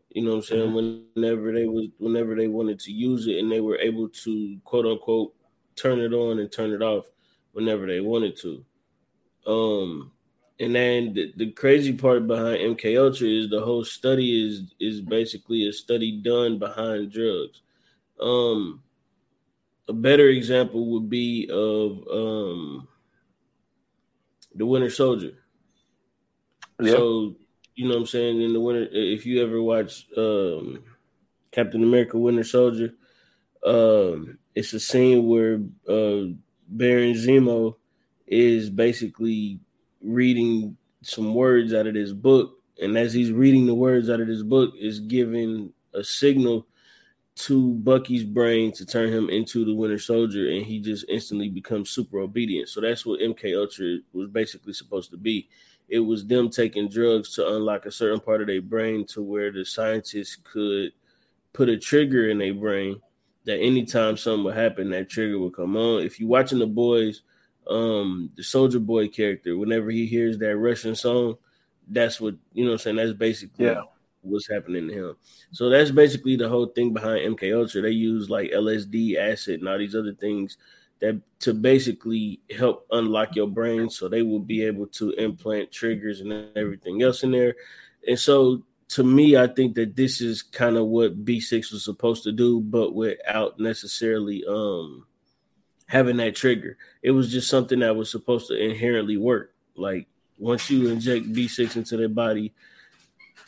You know what I'm saying? Mm-hmm. Whenever they was whenever they wanted to use it and they were able to quote unquote turn it on and turn it off whenever they wanted to. Um and then the, the crazy part behind M K Ultra is the whole study is is basically a study done behind drugs. Um A better example would be of um, The Winter Soldier. Yeah. So, you know what I'm saying? In the winter, if you ever watch um, Captain America Winter Soldier, um, it's a scene where uh, Baron Zemo is basically reading some words out of this book. And as he's reading the words out of this book, is giving a signal to Bucky's brain to turn him into the Winter Soldier, and he just instantly becomes super obedient. So that's what M K Ultra was basically supposed to be. It was them taking drugs to unlock a certain part of their brain to where the scientists could put a trigger in their brain that anytime something would happen, that trigger would come on. If you're watching The Boys, um, the Soldier Boy character, whenever he hears that Russian song, that's what, you know what I'm saying? That's basically yeah. what's happening to him. So that's basically the whole thing behind M K Ultra. They use like L S D, acid, and all these other things that to basically help unlock your brain so they will be able to implant triggers and everything else in there. And so to me, I think that this is kind of what B six was supposed to do, but without necessarily um, having that trigger. It was just something that was supposed to inherently work. Like once you inject B six into their body,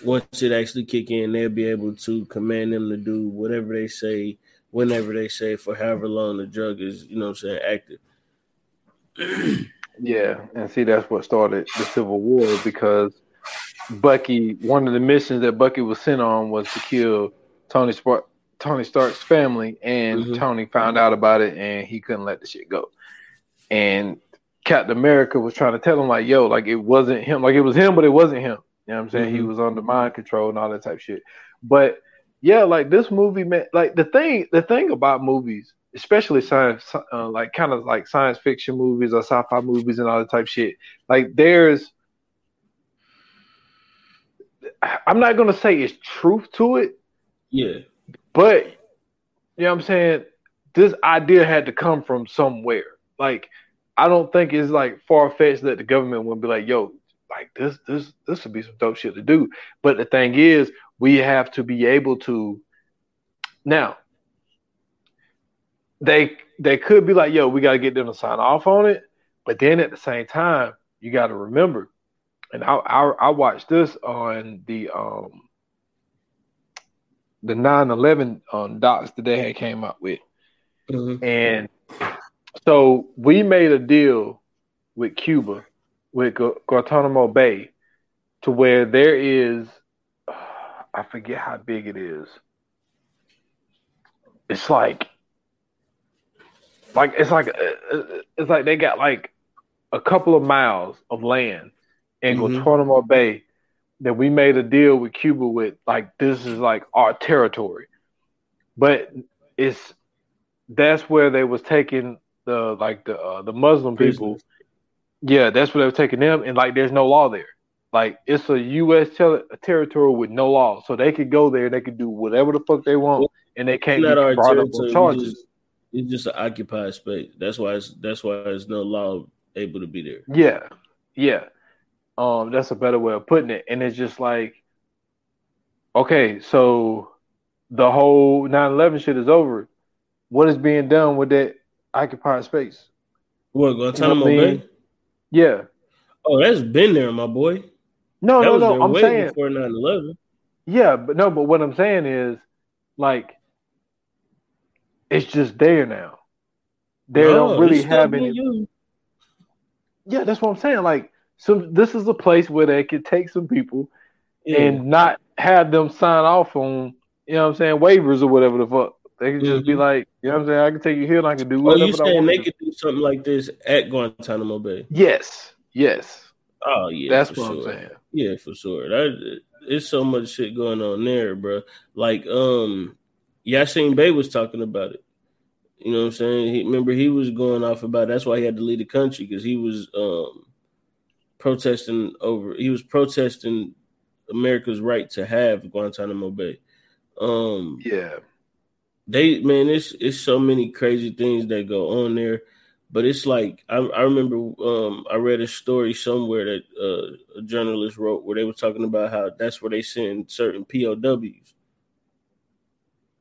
once it actually kick in, they'll be able to command them to do whatever they say, whenever they say, for however long the drug is, you know what I'm saying, active. Yeah, and see, that's what started the Civil War, because Bucky, one of the missions that Bucky was sent on was to kill Tony, Sp- Tony Stark's family, and mm-hmm. Tony found out about it, and he couldn't let the shit go. And Captain America was trying to tell him, like, yo, like, it wasn't him. Like, it was him, but it wasn't him. You know what I'm saying? Mm-hmm. He was under mind control and all that type of shit. But yeah, like this movie, man. Like the thing, the thing about movies, especially science, uh, like kind of like science fiction movies or sci-fi movies and all that type of shit. Like there's, I'm not gonna say it's truth to it. Yeah. But you know what I'm saying? This idea had to come from somewhere. Like I don't think it's like far-fetched that the government would be like, "Yo, like this, this, this would be some dope shit to do." But the thing is, we have to be able to. Now, they they could be like, yo, we got to get them to sign off on it. But then at the same time, you got to remember, and I, I I watched this on the um the nine eleven um, docs that they had came up with, mm-hmm. and so we made a deal with Cuba, with Guantanamo Bay, to where there is. I forget how big it is. It's like, like it's like it's like they got like a couple of miles of land in mm-hmm. Guantanamo Bay that we made a deal with Cuba with. Like this is like our territory, but it's that's where they was taking the like the uh, the Muslim people. Yeah, that's where they were taking them, and like there's no law there. Like, it's a U S Ter- territory with no law. So they could go there, they could do whatever the fuck they want, and they can't be brought up on charges. It's just, it's just an occupied space. That's why it's, that's why there's no law able to be there. Yeah, yeah. Um, that's a better way of putting it. And it's just like, okay, so the whole nine eleven shit is over. What is being done with that occupied space? What, Guantanamo Bay? Yeah. Oh, that's been there, my boy. No, that no, no. I'm saying before nine eleven. Yeah, but no, but what I'm saying is, like, it's just there now. They no, don't really have any. You. Yeah, that's what I'm saying. Like, so this is a place where they could take some people yeah. and not have them sign off on, you know what I'm saying, waivers or whatever the fuck. They could just mm-hmm. be like, you know what I'm saying? I can take you here and I can do whatever. Oh, you saying they could do something like this at Guantanamo Bay? Yes. Yes. Oh yeah. That's what I'm saying. Yeah, for sure. That, there's so much shit going on there, bro. Like um, Yasin Bey was talking about it. You know what I'm saying? He, remember, he was going off about it. That's why he had to leave the country, because he was um protesting over. He was protesting America's right to have Guantanamo Bay. Um, yeah. They man, it's it's so many crazy things that go on there. But it's like, I, I remember um, I read a story somewhere that uh, a journalist wrote where they were talking about how that's where they send certain P O Ws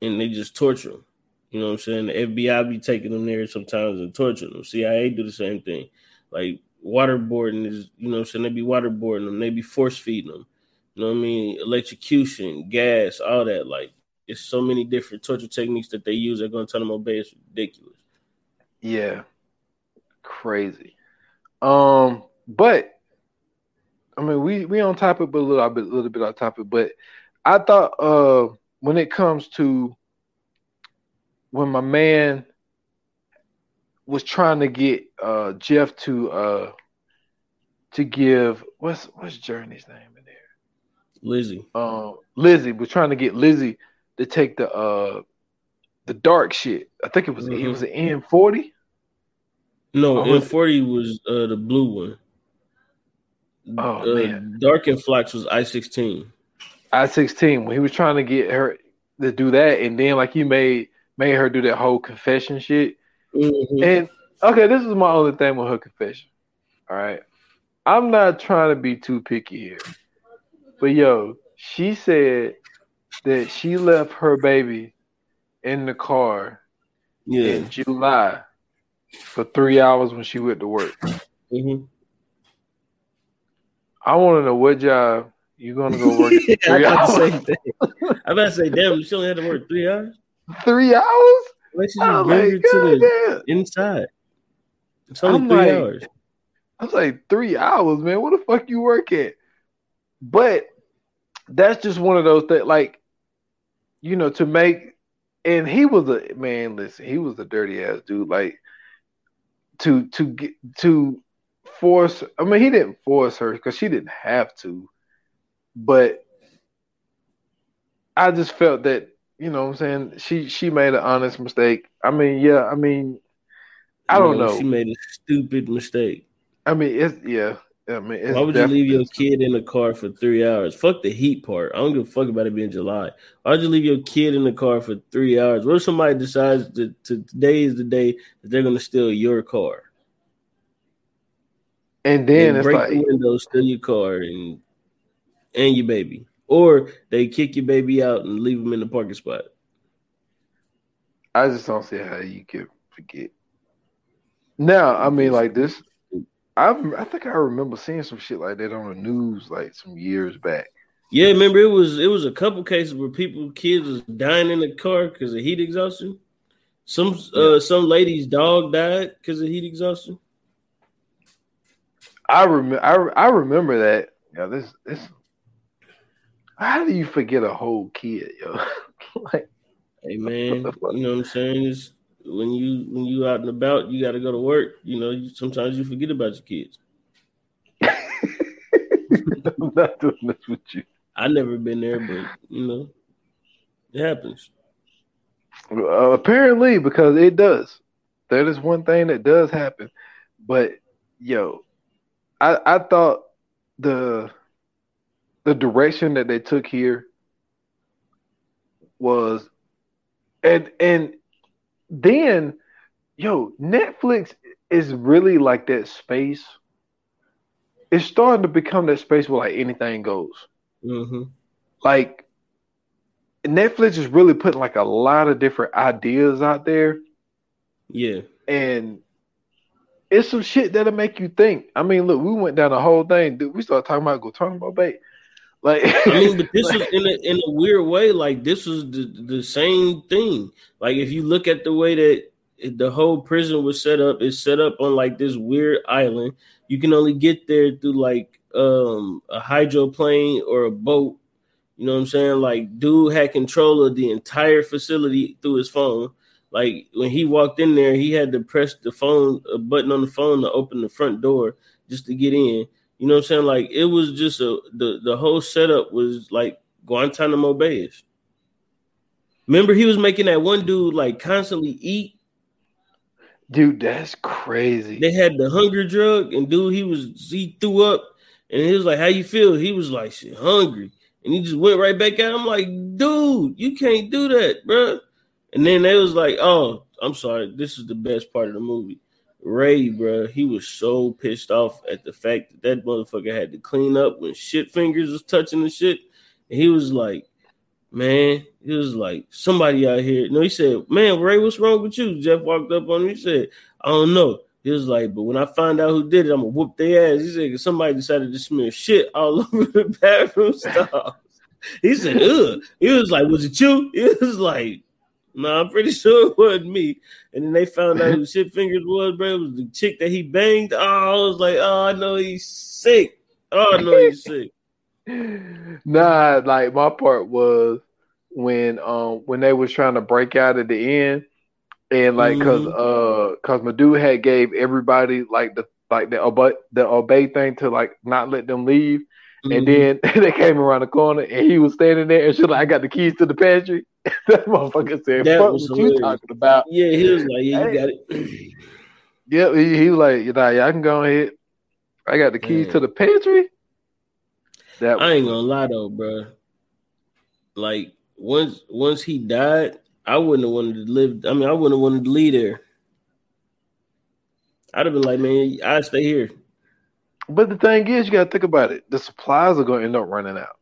and they just torture them. You know what I'm saying? The F B I be taking them there sometimes and torturing them. C I A do the same thing. Like waterboarding is, you know what I'm saying? They be waterboarding them. They be force feeding them. You know what I mean? Electrocution, gas, all that. Like it's so many different torture techniques that they use at Guantanamo Bay. It's ridiculous. Yeah. Crazy. Um, but I mean we, we on topic, but a little bit a little bit off topic. But I thought uh when it comes to when my man was trying to get uh Jeff to uh to give what's what's Journey's name in there? Lizzie. Um Lizzie was trying to get Lizzie to take the uh the dark shit. I think it was mm-hmm. it was an N forty. No, N forty was uh, the blue one. Oh, uh, man. Dark and Flax was I sixteen. I sixteen, when he was trying to get her to do that, and then like he made made her do that whole confession shit. Mm-hmm. And okay, this is my only thing with her confession. All right, I'm not trying to be too picky here, but yo, she said that she left her baby in the car yeah. in July for three hours when she went to work. Mm-hmm. I want to know what job you're gonna go work. yeah, three I hours. Say that. I about to say, damn, she only had to work three hours. Three hours? Let's just oh, bring her to the inside. It's only I'm three like, hours. I was like, three hours, man. What the fuck you work at? But that's just one of those that, like, you know, to make. And he was a man. Listen, he was a dirty ass dude. Like to to get to. Force. I mean, he didn't force her because she didn't have to, but I just felt that, you know what I'm saying, she she made an honest mistake. I mean, yeah, I mean, I you don't know, know. She made a stupid mistake. I mean, it's yeah. I mean, it's why would you leave your kid in the car for three hours? Fuck the heat part. I don't give a fuck about it being July. Why would you leave your kid in the car for three hours? What if somebody decides that today is the day that they're gonna steal your car? And then they it's break like the windows, steal your car, and and your baby, or they kick your baby out and leave him in the parking spot. I just don't see how you can forget. Now, I mean, like this, I I think I remember seeing some shit like that on the news, like some years back. Yeah, remember it was it was a couple cases where people, kids was dying in the car because of heat exhaustion. Some uh, some lady's dog died because of heat exhaustion. I remember. I, re- I remember that. Yo, this this. How do you forget a whole kid, yo? Like, hey man, you know what I'm saying? It's, when you when you out and about, you got to go to work. You know, you, sometimes you forget about your kids. I'm not doing this with you. I never been there, but you know, it happens. Uh, apparently, because it does. That is one thing that does happen, but yo. I, I thought the the direction that they took here was, and and then, yo, Netflix is really like that space. It's starting to become that space where like anything goes. Mm-hmm. Like Netflix is really putting like a lot of different ideas out there. Yeah, and. It's some shit that'll make you think. I mean, look, we went down the whole thing. Dude, we started talking about go talking about bait. Like, I mean, but this like, is in a, in a weird way. Like, this was the, the same thing. Like, if you look at the way that the whole prison was set up, it's set up on like this weird island. You can only get there through like um, a hydroplane or a boat. You know what I'm saying? Like, dude had control of the entire facility through his phone. Like, when he walked in there, he had to press the phone, a button on the phone to open the front door just to get in. You know what I'm saying? Like, it was just a the, the whole setup was like Guantanamo Bay-ish. Remember, he was making that one dude like constantly eat. Dude, that's crazy. They had the hunger drug, and dude, he was he threw up, and he was like, "How you feel?" He was like, "Shit, hungry," and he just went right back at him. I'm like, dude, you can't do that, bro. And then they was like, "Oh, I'm sorry. This is the best part of the movie." Ray, bro, he was so pissed off at the fact that that motherfucker had to clean up when shit fingers was touching the shit. And he was like, "Man," he was like, "somebody out here." No, he said, "Man, Ray, what's wrong with you?" Jeff walked up on him. He said, "I don't know." He was like, "But when I find out who did it, I'm gonna whoop their ass." He said, "Cause somebody decided to smear shit all over the bathroom stall." He said, "Ugh." He was like, "Was it you?" He was like. No, I'm pretty sure it wasn't me. And then they found out who shit fingers was, bro. It was the chick that he banged. Oh, I was like, oh, I know he's sick. Oh, I know he's sick. Nah, like my part was when um when they was trying to break out at the end, and like because mm-hmm. uh because my dude had gave everybody like the like the obey the obey thing to like not let them leave, Mm-hmm. And then they came around the corner and he was standing there and she's like, I got the keys to the pantry. That motherfucker said, that fuck what hilarious. You talking about? Yeah, he was like, yeah, hey. You got it. Yeah, he, he was like, you know, y'all can go ahead. I got the keys Man. To the pantry. That I ain't gonna lie though, bro. Like once once he died, I wouldn't have wanted to live. I mean, I wouldn't have wanted to leave there. I'd have been like, man, I stay here. But the thing is, you gotta think about it. The supplies are gonna end up running out.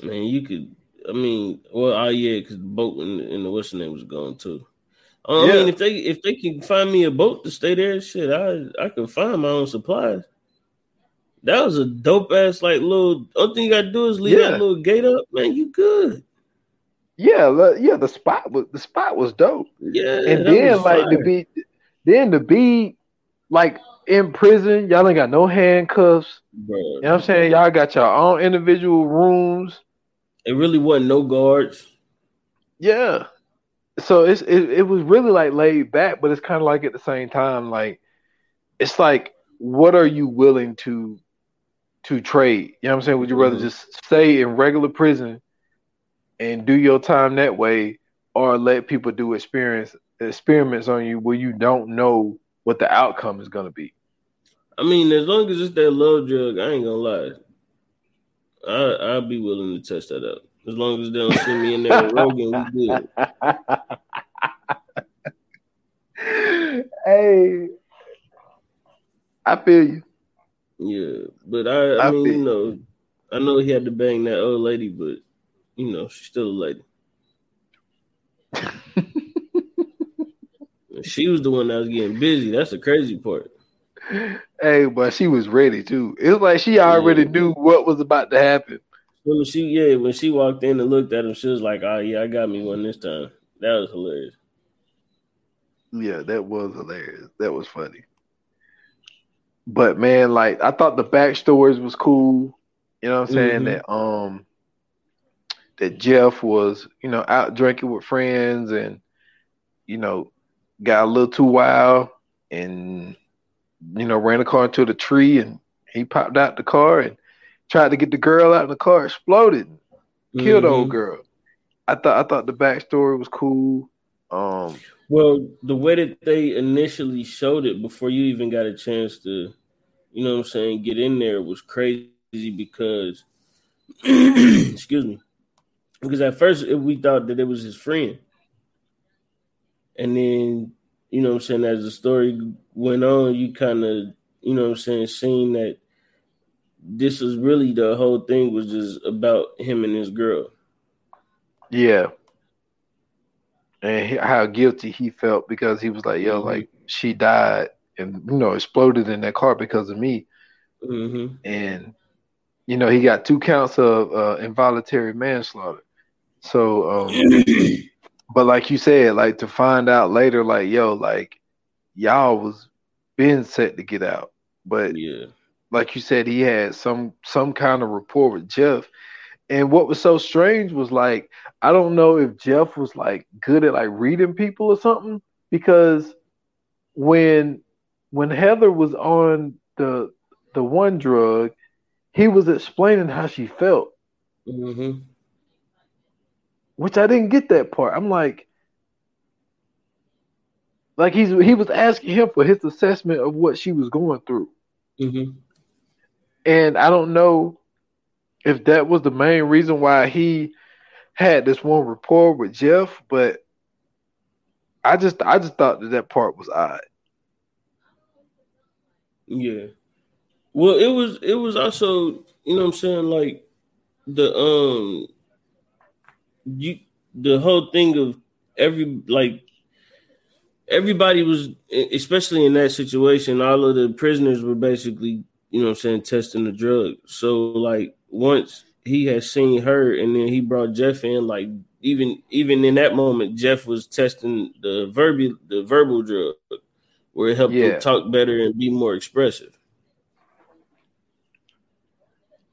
Man, you could. I mean, well, oh yeah, because the boat and, and the what's the name was gone too. Um, yeah. I mean, if they if they can find me a boat to stay there, shit, I I can find my own supplies. That was a dope ass like little. Only thing you gotta do is leave yeah. that little gate up, man. You good? Yeah, the, yeah. The spot was the spot was dope. Yeah, and then like to be, then to be like in prison, y'all ain't got no handcuffs. Bro. You know what I'm saying? Y'all got your own individual rooms. It really wasn't no guards. Yeah. So it's it, it was really like laid back, but it's kind of like at the same time, like it's like, what are you willing to to trade? You know what I'm saying? Would you rather mm-hmm. just stay in regular prison and do your time that way, or let people do experience experiments on you where you don't know what the outcome is gonna be? I mean, as long as it's that love drug, I ain't gonna lie. I I'd be willing to test that out. As long as they don't send me in there with Rogan, we good. Hey, I feel you. Yeah, but I, I, I mean, you know, you. I know he had to bang that old lady, but, you know, she's still a lady. She was the one that was getting busy. That's the crazy part. Hey, but she was ready, too. It was like she already yeah. knew what was about to happen. When she yeah, when she walked in and looked at him, she was like, "Oh yeah, I got me one this time." That was hilarious. Yeah, that was hilarious. That was funny. But man, like I thought the backstories was cool. You know what I'm saying? Mm-hmm. That um, that Jeff was you know out drinking with friends and you know got a little too wild and you know ran the car into the tree and he popped out the car and. Tried to get the girl out in the car, exploded, killed mm-hmm. old girl. I thought I thought the backstory was cool. Um, well, the way that they initially showed it before you even got a chance to, you know what I'm saying, get in there was crazy because, excuse me, because at first we thought that it was his friend. And then, you know what I'm saying, as the story went on, you kind of, you know what I'm saying, seen that this was really the whole thing was just about him and his girl. Yeah. And he, how guilty he felt because he was like, yo, mm-hmm. like she died and, you know, exploded in that car because of me. Mm-hmm. And, you know, he got two counts of uh, involuntary manslaughter. So, um, but like you said, like to find out later, like, yo, like y'all was been set to get out. But yeah. Like you said, he had some some kind of rapport with Jeff. And what was so strange was like, I don't know if Jeff was like good at like reading people or something, because when when Heather was on the the one drug, he was explaining how she felt. Mm-hmm. Which I didn't get that part. I'm like, like he's he was asking him for his assessment of what she was going through. Mm-hmm. And I don't know if that was the main reason why he had this one rapport with Jeff, but I just I just thought that that part was odd. Yeah. Well, it was it was also, you know what I'm saying, like the um you the whole thing of every like everybody was, especially in that situation, all of the prisoners were basically you know what I'm saying, testing the drug. So, like, once he had seen her and then he brought Jeff in, like, even even in that moment, Jeff was testing the, verbi- the verbal drug where it helped yeah. him talk better and be more expressive.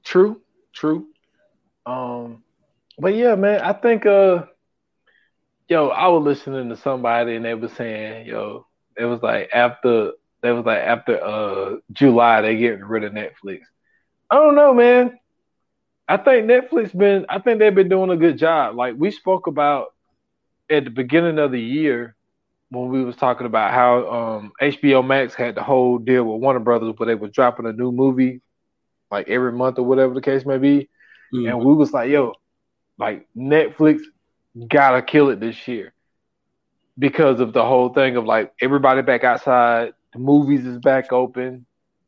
True, true. Um, but, yeah, man, I think, uh, yo, I was listening to somebody and they was saying, yo, it was like after – That was like after uh, July, they getting rid of Netflix. I don't know, man. I think Netflix been, I think they've been doing a good job. Like we spoke about at the beginning of the year when we was talking about how um, H B O Max had the whole deal with Warner Brothers where they were dropping a new movie like every month or whatever the case may be. Mm-hmm. And we was like, yo, like Netflix gotta kill it this year because of the whole thing of like everybody back outside, the movies is back open,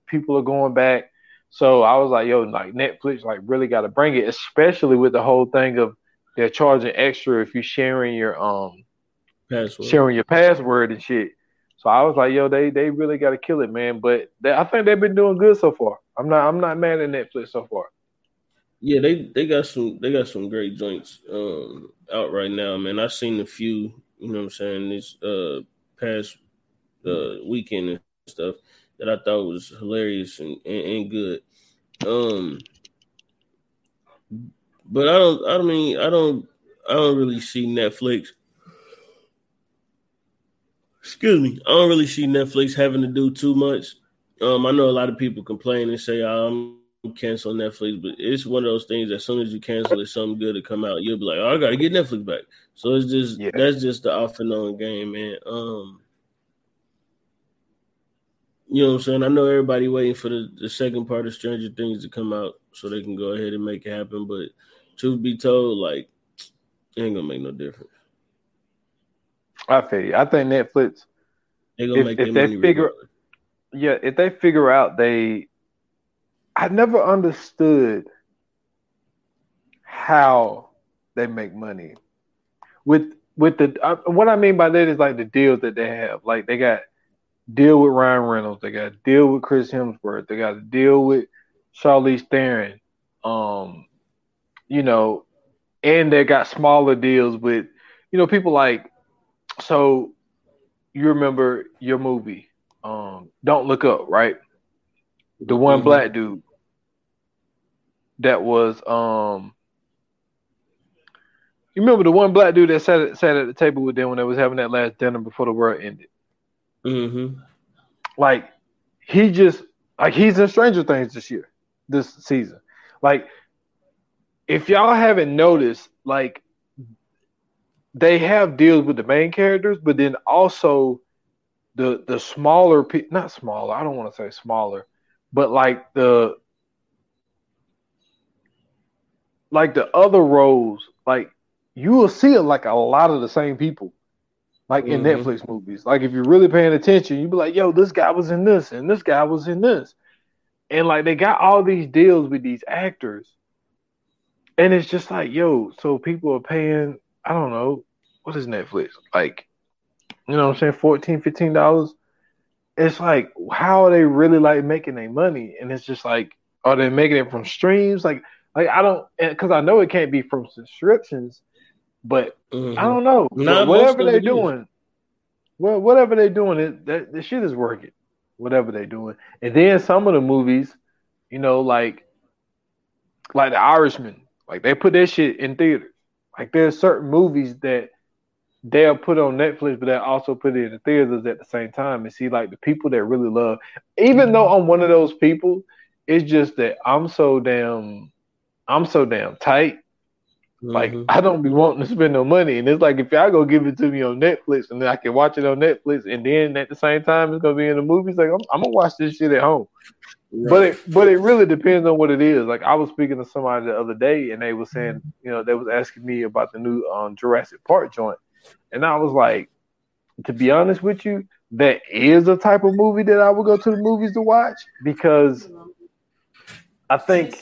people are going back. So I was like, yo, like Netflix like really got to bring it, especially with the whole thing of they're charging extra if you're sharing your um password. sharing your password and shit. So I was like, yo, they they really got to kill it, man. But they, I think they've been doing good so far. I'm not I'm not mad at Netflix so far. Yeah, they, they got some they got some great joints um, out right now, man. I've seen a few, you know what I'm saying, this uh, past uh, weekend and stuff that I thought was hilarious and, and, and good. Um, but I don't I mean I don't I don't really see Netflix. Excuse me, I don't really see Netflix having to do too much. Um, I know a lot of people complain and say I'm cancel Netflix, but it's one of those things that as soon as you cancel it, something good to come out, you'll be like, oh, I gotta get Netflix back. So it's just yeah. that's just the off and on game, man. Um, you know what I'm saying? I know everybody waiting for the, the second part of Stranger Things to come out so they can go ahead and make it happen. But truth be told, like it ain't gonna make no difference. I feel you. I think Netflix they gonna if, make if their they money figure regardless. Yeah, if they figure out they I never understood how they make money with with the uh, what I mean by that is like the deals that they have. Like they got deal with Ryan Reynolds, they got a deal with Chris Hemsworth, they got a deal with Charlize Theron, um, you know, and they got smaller deals with, you know, people like. So you remember your movie, um, Don't Look Up, right? The one mm-hmm. black dude that was, um, you remember the one black dude that sat at, sat at the table with them when they was having that last dinner before the world ended. Mm-hmm. Like he just like he's in Stranger Things this year, this season. Like if y'all haven't noticed, like they have deals with the main characters, but then also the the smaller pe- not smaller. I don't want to say smaller. But like the like the other roles, like you will see like a lot of the same people, like in mm-hmm. Netflix movies. Like if you're really paying attention, you'll be like, "Yo, this guy was in this, and this guy was in this," and like they got all these deals with these actors, and it's just like, "Yo," so people are paying. I don't know what is Netflix like. You know what I'm saying? fourteen dollars, fifteen dollars. It's like, how are they really like making their money? And it's just like, are they making it from streams? Like, like I don't, because I know it can't be from subscriptions, but mm-hmm. I don't know. Not whatever they're doing, well, whatever they're doing, it that the shit is working. Whatever they're doing, and then some of the movies, you know, like, like The Irishman, like they put that shit in theaters. Like there's certain movies that they'll put on Netflix, but they'll also put it in the theaters at the same time and see like the people that really love. Even though I'm one of those people, it's just that I'm so damn, I'm so damn tight. Like mm-hmm. I don't be wanting to spend no money, and it's like if y'all go give it to me on Netflix, and then I can watch it on Netflix, and then at the same time it's gonna be in the movies. Like I'm, I'm gonna watch this shit at home. Yeah. But it, but it really depends on what it is. Like I was speaking to somebody the other day, and they was saying, you know, they was asking me about the new um, Jurassic Park joint. And I was like, to be honest with you, that is a type of movie that I would go to the movies to watch because I think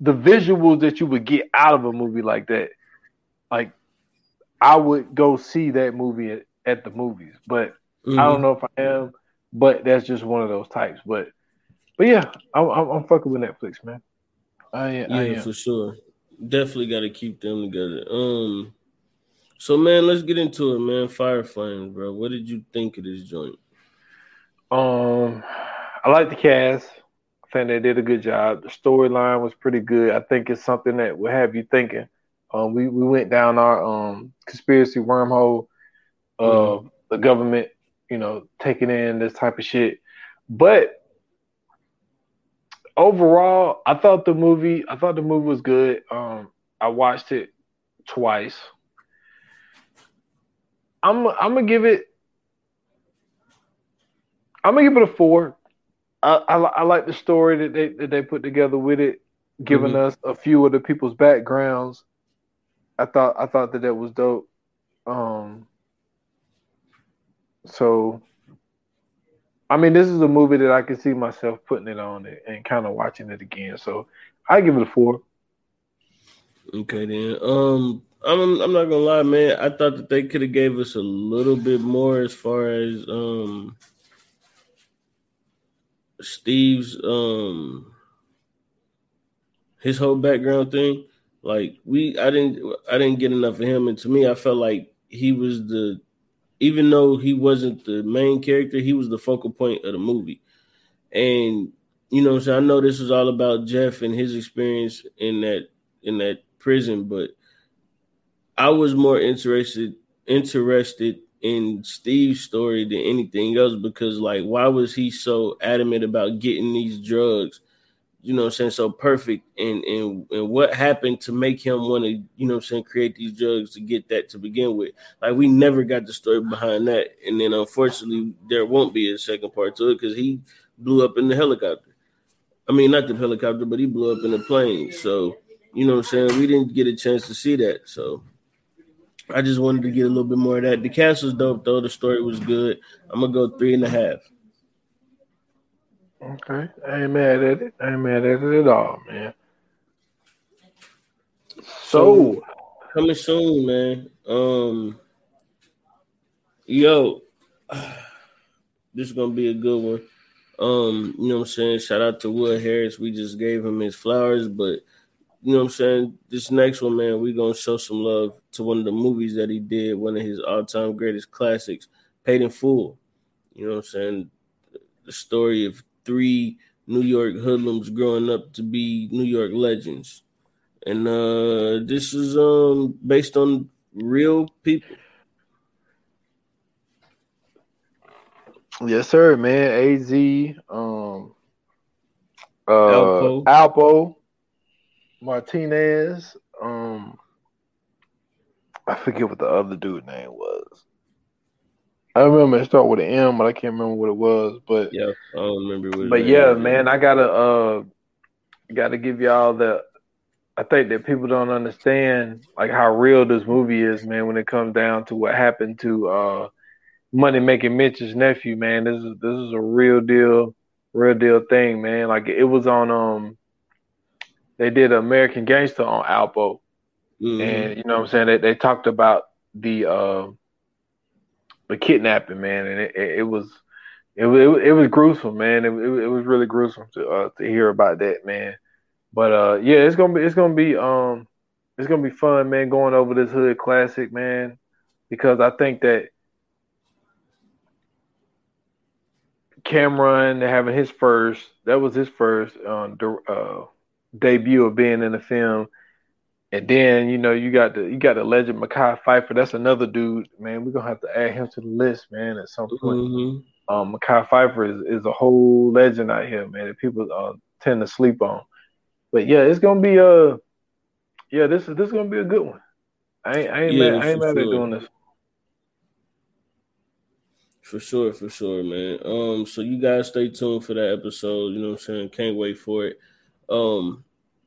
the visuals that you would get out of a movie like that, like I would go see that movie at, at the movies. But mm-hmm. I don't know if I am, but that's just one of those types. But but yeah, I'm, I'm, I'm fucking with Netflix, man. I am, yeah, I am. For sure. Definitely got to keep them together. Um. So, man, let's get into it, man. Fire Flames, bro. What did you think of this joint? Um, I like the cast. I think they did a good job. The storyline was pretty good. I think it's something that will have you thinking. Um, we, we went down our um conspiracy wormhole of mm-hmm. the government, you know, taking in this type of shit. But overall, I thought the movie, I thought the movie was good. Um, I watched it twice. I'm, I'm gonna give it. I'm gonna give it a four. I, I, I like the story that they that they put together with it, giving mm-hmm. us a few of the people's backgrounds. I thought I thought that that was dope. Um, so, I mean, this is a movie that I could see myself putting it on and, and kind of watching it again. So, I give it a four. Okay, then. Um, I'm I'm not gonna lie, man. I thought that they could have gave us a little bit more as far as um. Steve's um his whole background thing, like we I didn't I didn't get enough of him, and to me I felt like he was the, even though he wasn't the main character, he was the focal point of the movie. And you know, so I know this was all about Jeff and his experience in that in that prison, but I was more interested interested in Steve's story than anything else, because like, why was he so adamant about getting these drugs, you know what I'm saying, so perfect, and and, and what happened to make him want to, you know what I'm saying, create these drugs to get that to begin with? Like, we never got the story behind that, and then unfortunately there won't be a second part to it, because he blew up in the helicopter. I mean, not the helicopter, but he blew up in the plane, so you know what I'm saying, we didn't get a chance to see that, so I just wanted to get a little bit more of that. The cast was dope, though. The story was good. I'm going to go three and a half. Okay. I ain't mad at it. I ain't mad at it at all, man. So, so coming soon, man. Um, yo, this is going to be a good one. Um, you know what I'm saying? Shout out to Will Harris. We just gave him his flowers, but you know what I'm saying? This next one, man, we're going to show some love to one of the movies that he did, one of his all-time greatest classics, Paid in Full. You know what I'm saying? The story of three New York hoodlums growing up to be New York legends. And uh, this is um, based on real people. Yes, sir, man. A Z, um, uh, Alpo. Alpo. Martinez, um, I forget what the other dude's name was. I remember it started with an M, but I can't remember what it was. But yeah, I don't remember. What it but yeah, was. Man, I gotta, uh, gotta give y'all the. I think that people don't understand like how real this movie is, man. When it comes down to what happened to uh, Money Making Mitch's nephew, man, this is this is a real deal, real deal thing, man. Like it was on um. They did American Gangster on Alpo. Mm-hmm. And you know what I'm saying? They they talked about the uh, the kidnapping, man, and it, it, it was it was it was gruesome, man. It it, it was really gruesome to uh, to hear about that, man. But uh, yeah, it's gonna be it's gonna be um it's gonna be fun, man, going over this hood classic, man, because I think that Cameron having his first that was his first um uh. debut of being in the film, and then you know you got the you got the legend Mekhi Phifer. That's another dude, man. We're gonna have to add him to the list, man, at some point. Mm-hmm. Um, Mekhi Phifer is, is a whole legend out here, man, that people uh, tend to sleep on. But yeah, it's gonna be a uh, yeah. This is this is gonna be a good one. I ain't I ain't yeah, mad, I ain't mad sure. at doing this. For sure, for sure, man. Um, so you guys stay tuned for that episode. You know what I'm saying? Can't wait for it. Um,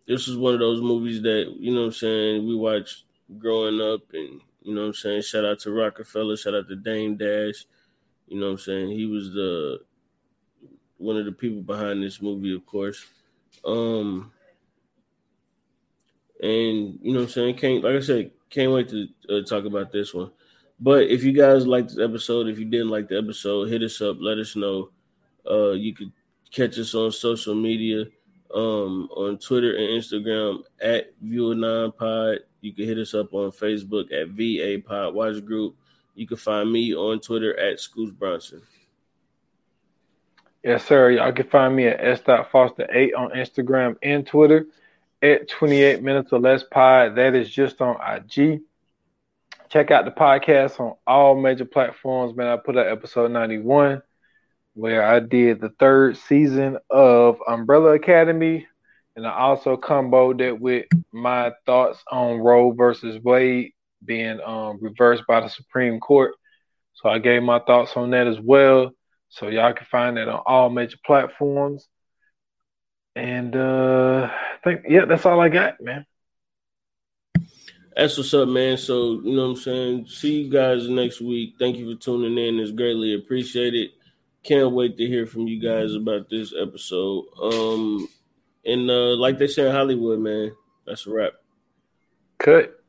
this is one of those movies that, you know what I'm saying, we watched growing up, and, you know what I'm saying, shout out to Rockefeller, shout out to Dame Dash, you know what I'm saying, he was the, one of the people behind this movie, of course, um, and, you know what I'm saying, can't, like I said, can't wait to uh, talk about this one. But if you guys liked this episode, if you didn't like the episode, hit us up, let us know. Uh, you could catch us on social media. Um, on Twitter and Instagram at View nine Pod. You can hit us up on Facebook at V A Pod Watch Group. You can find me on Twitter at Scoops Bronson. Yes, sir. Y'all can find me at S dot Foster eight on Instagram and Twitter at twenty-eight minutes or less pod. That is just on I G. Check out the podcast on all major platforms, man. I put out episode ninety-one. where I did the third season of Umbrella Academy, and I also comboed it with my thoughts on Roe versus Wade being um, reversed by the Supreme Court. So I gave my thoughts on that as well. So y'all can find that on all major platforms. And uh, I think, yeah, that's all I got, man. That's what's up, man. So, you know what I'm saying? See you guys next week. Thank you for tuning in. It's greatly appreciated. Can't wait to hear from you guys about this episode. Um, and uh, like they say in Hollywood, man, that's a wrap. Cut.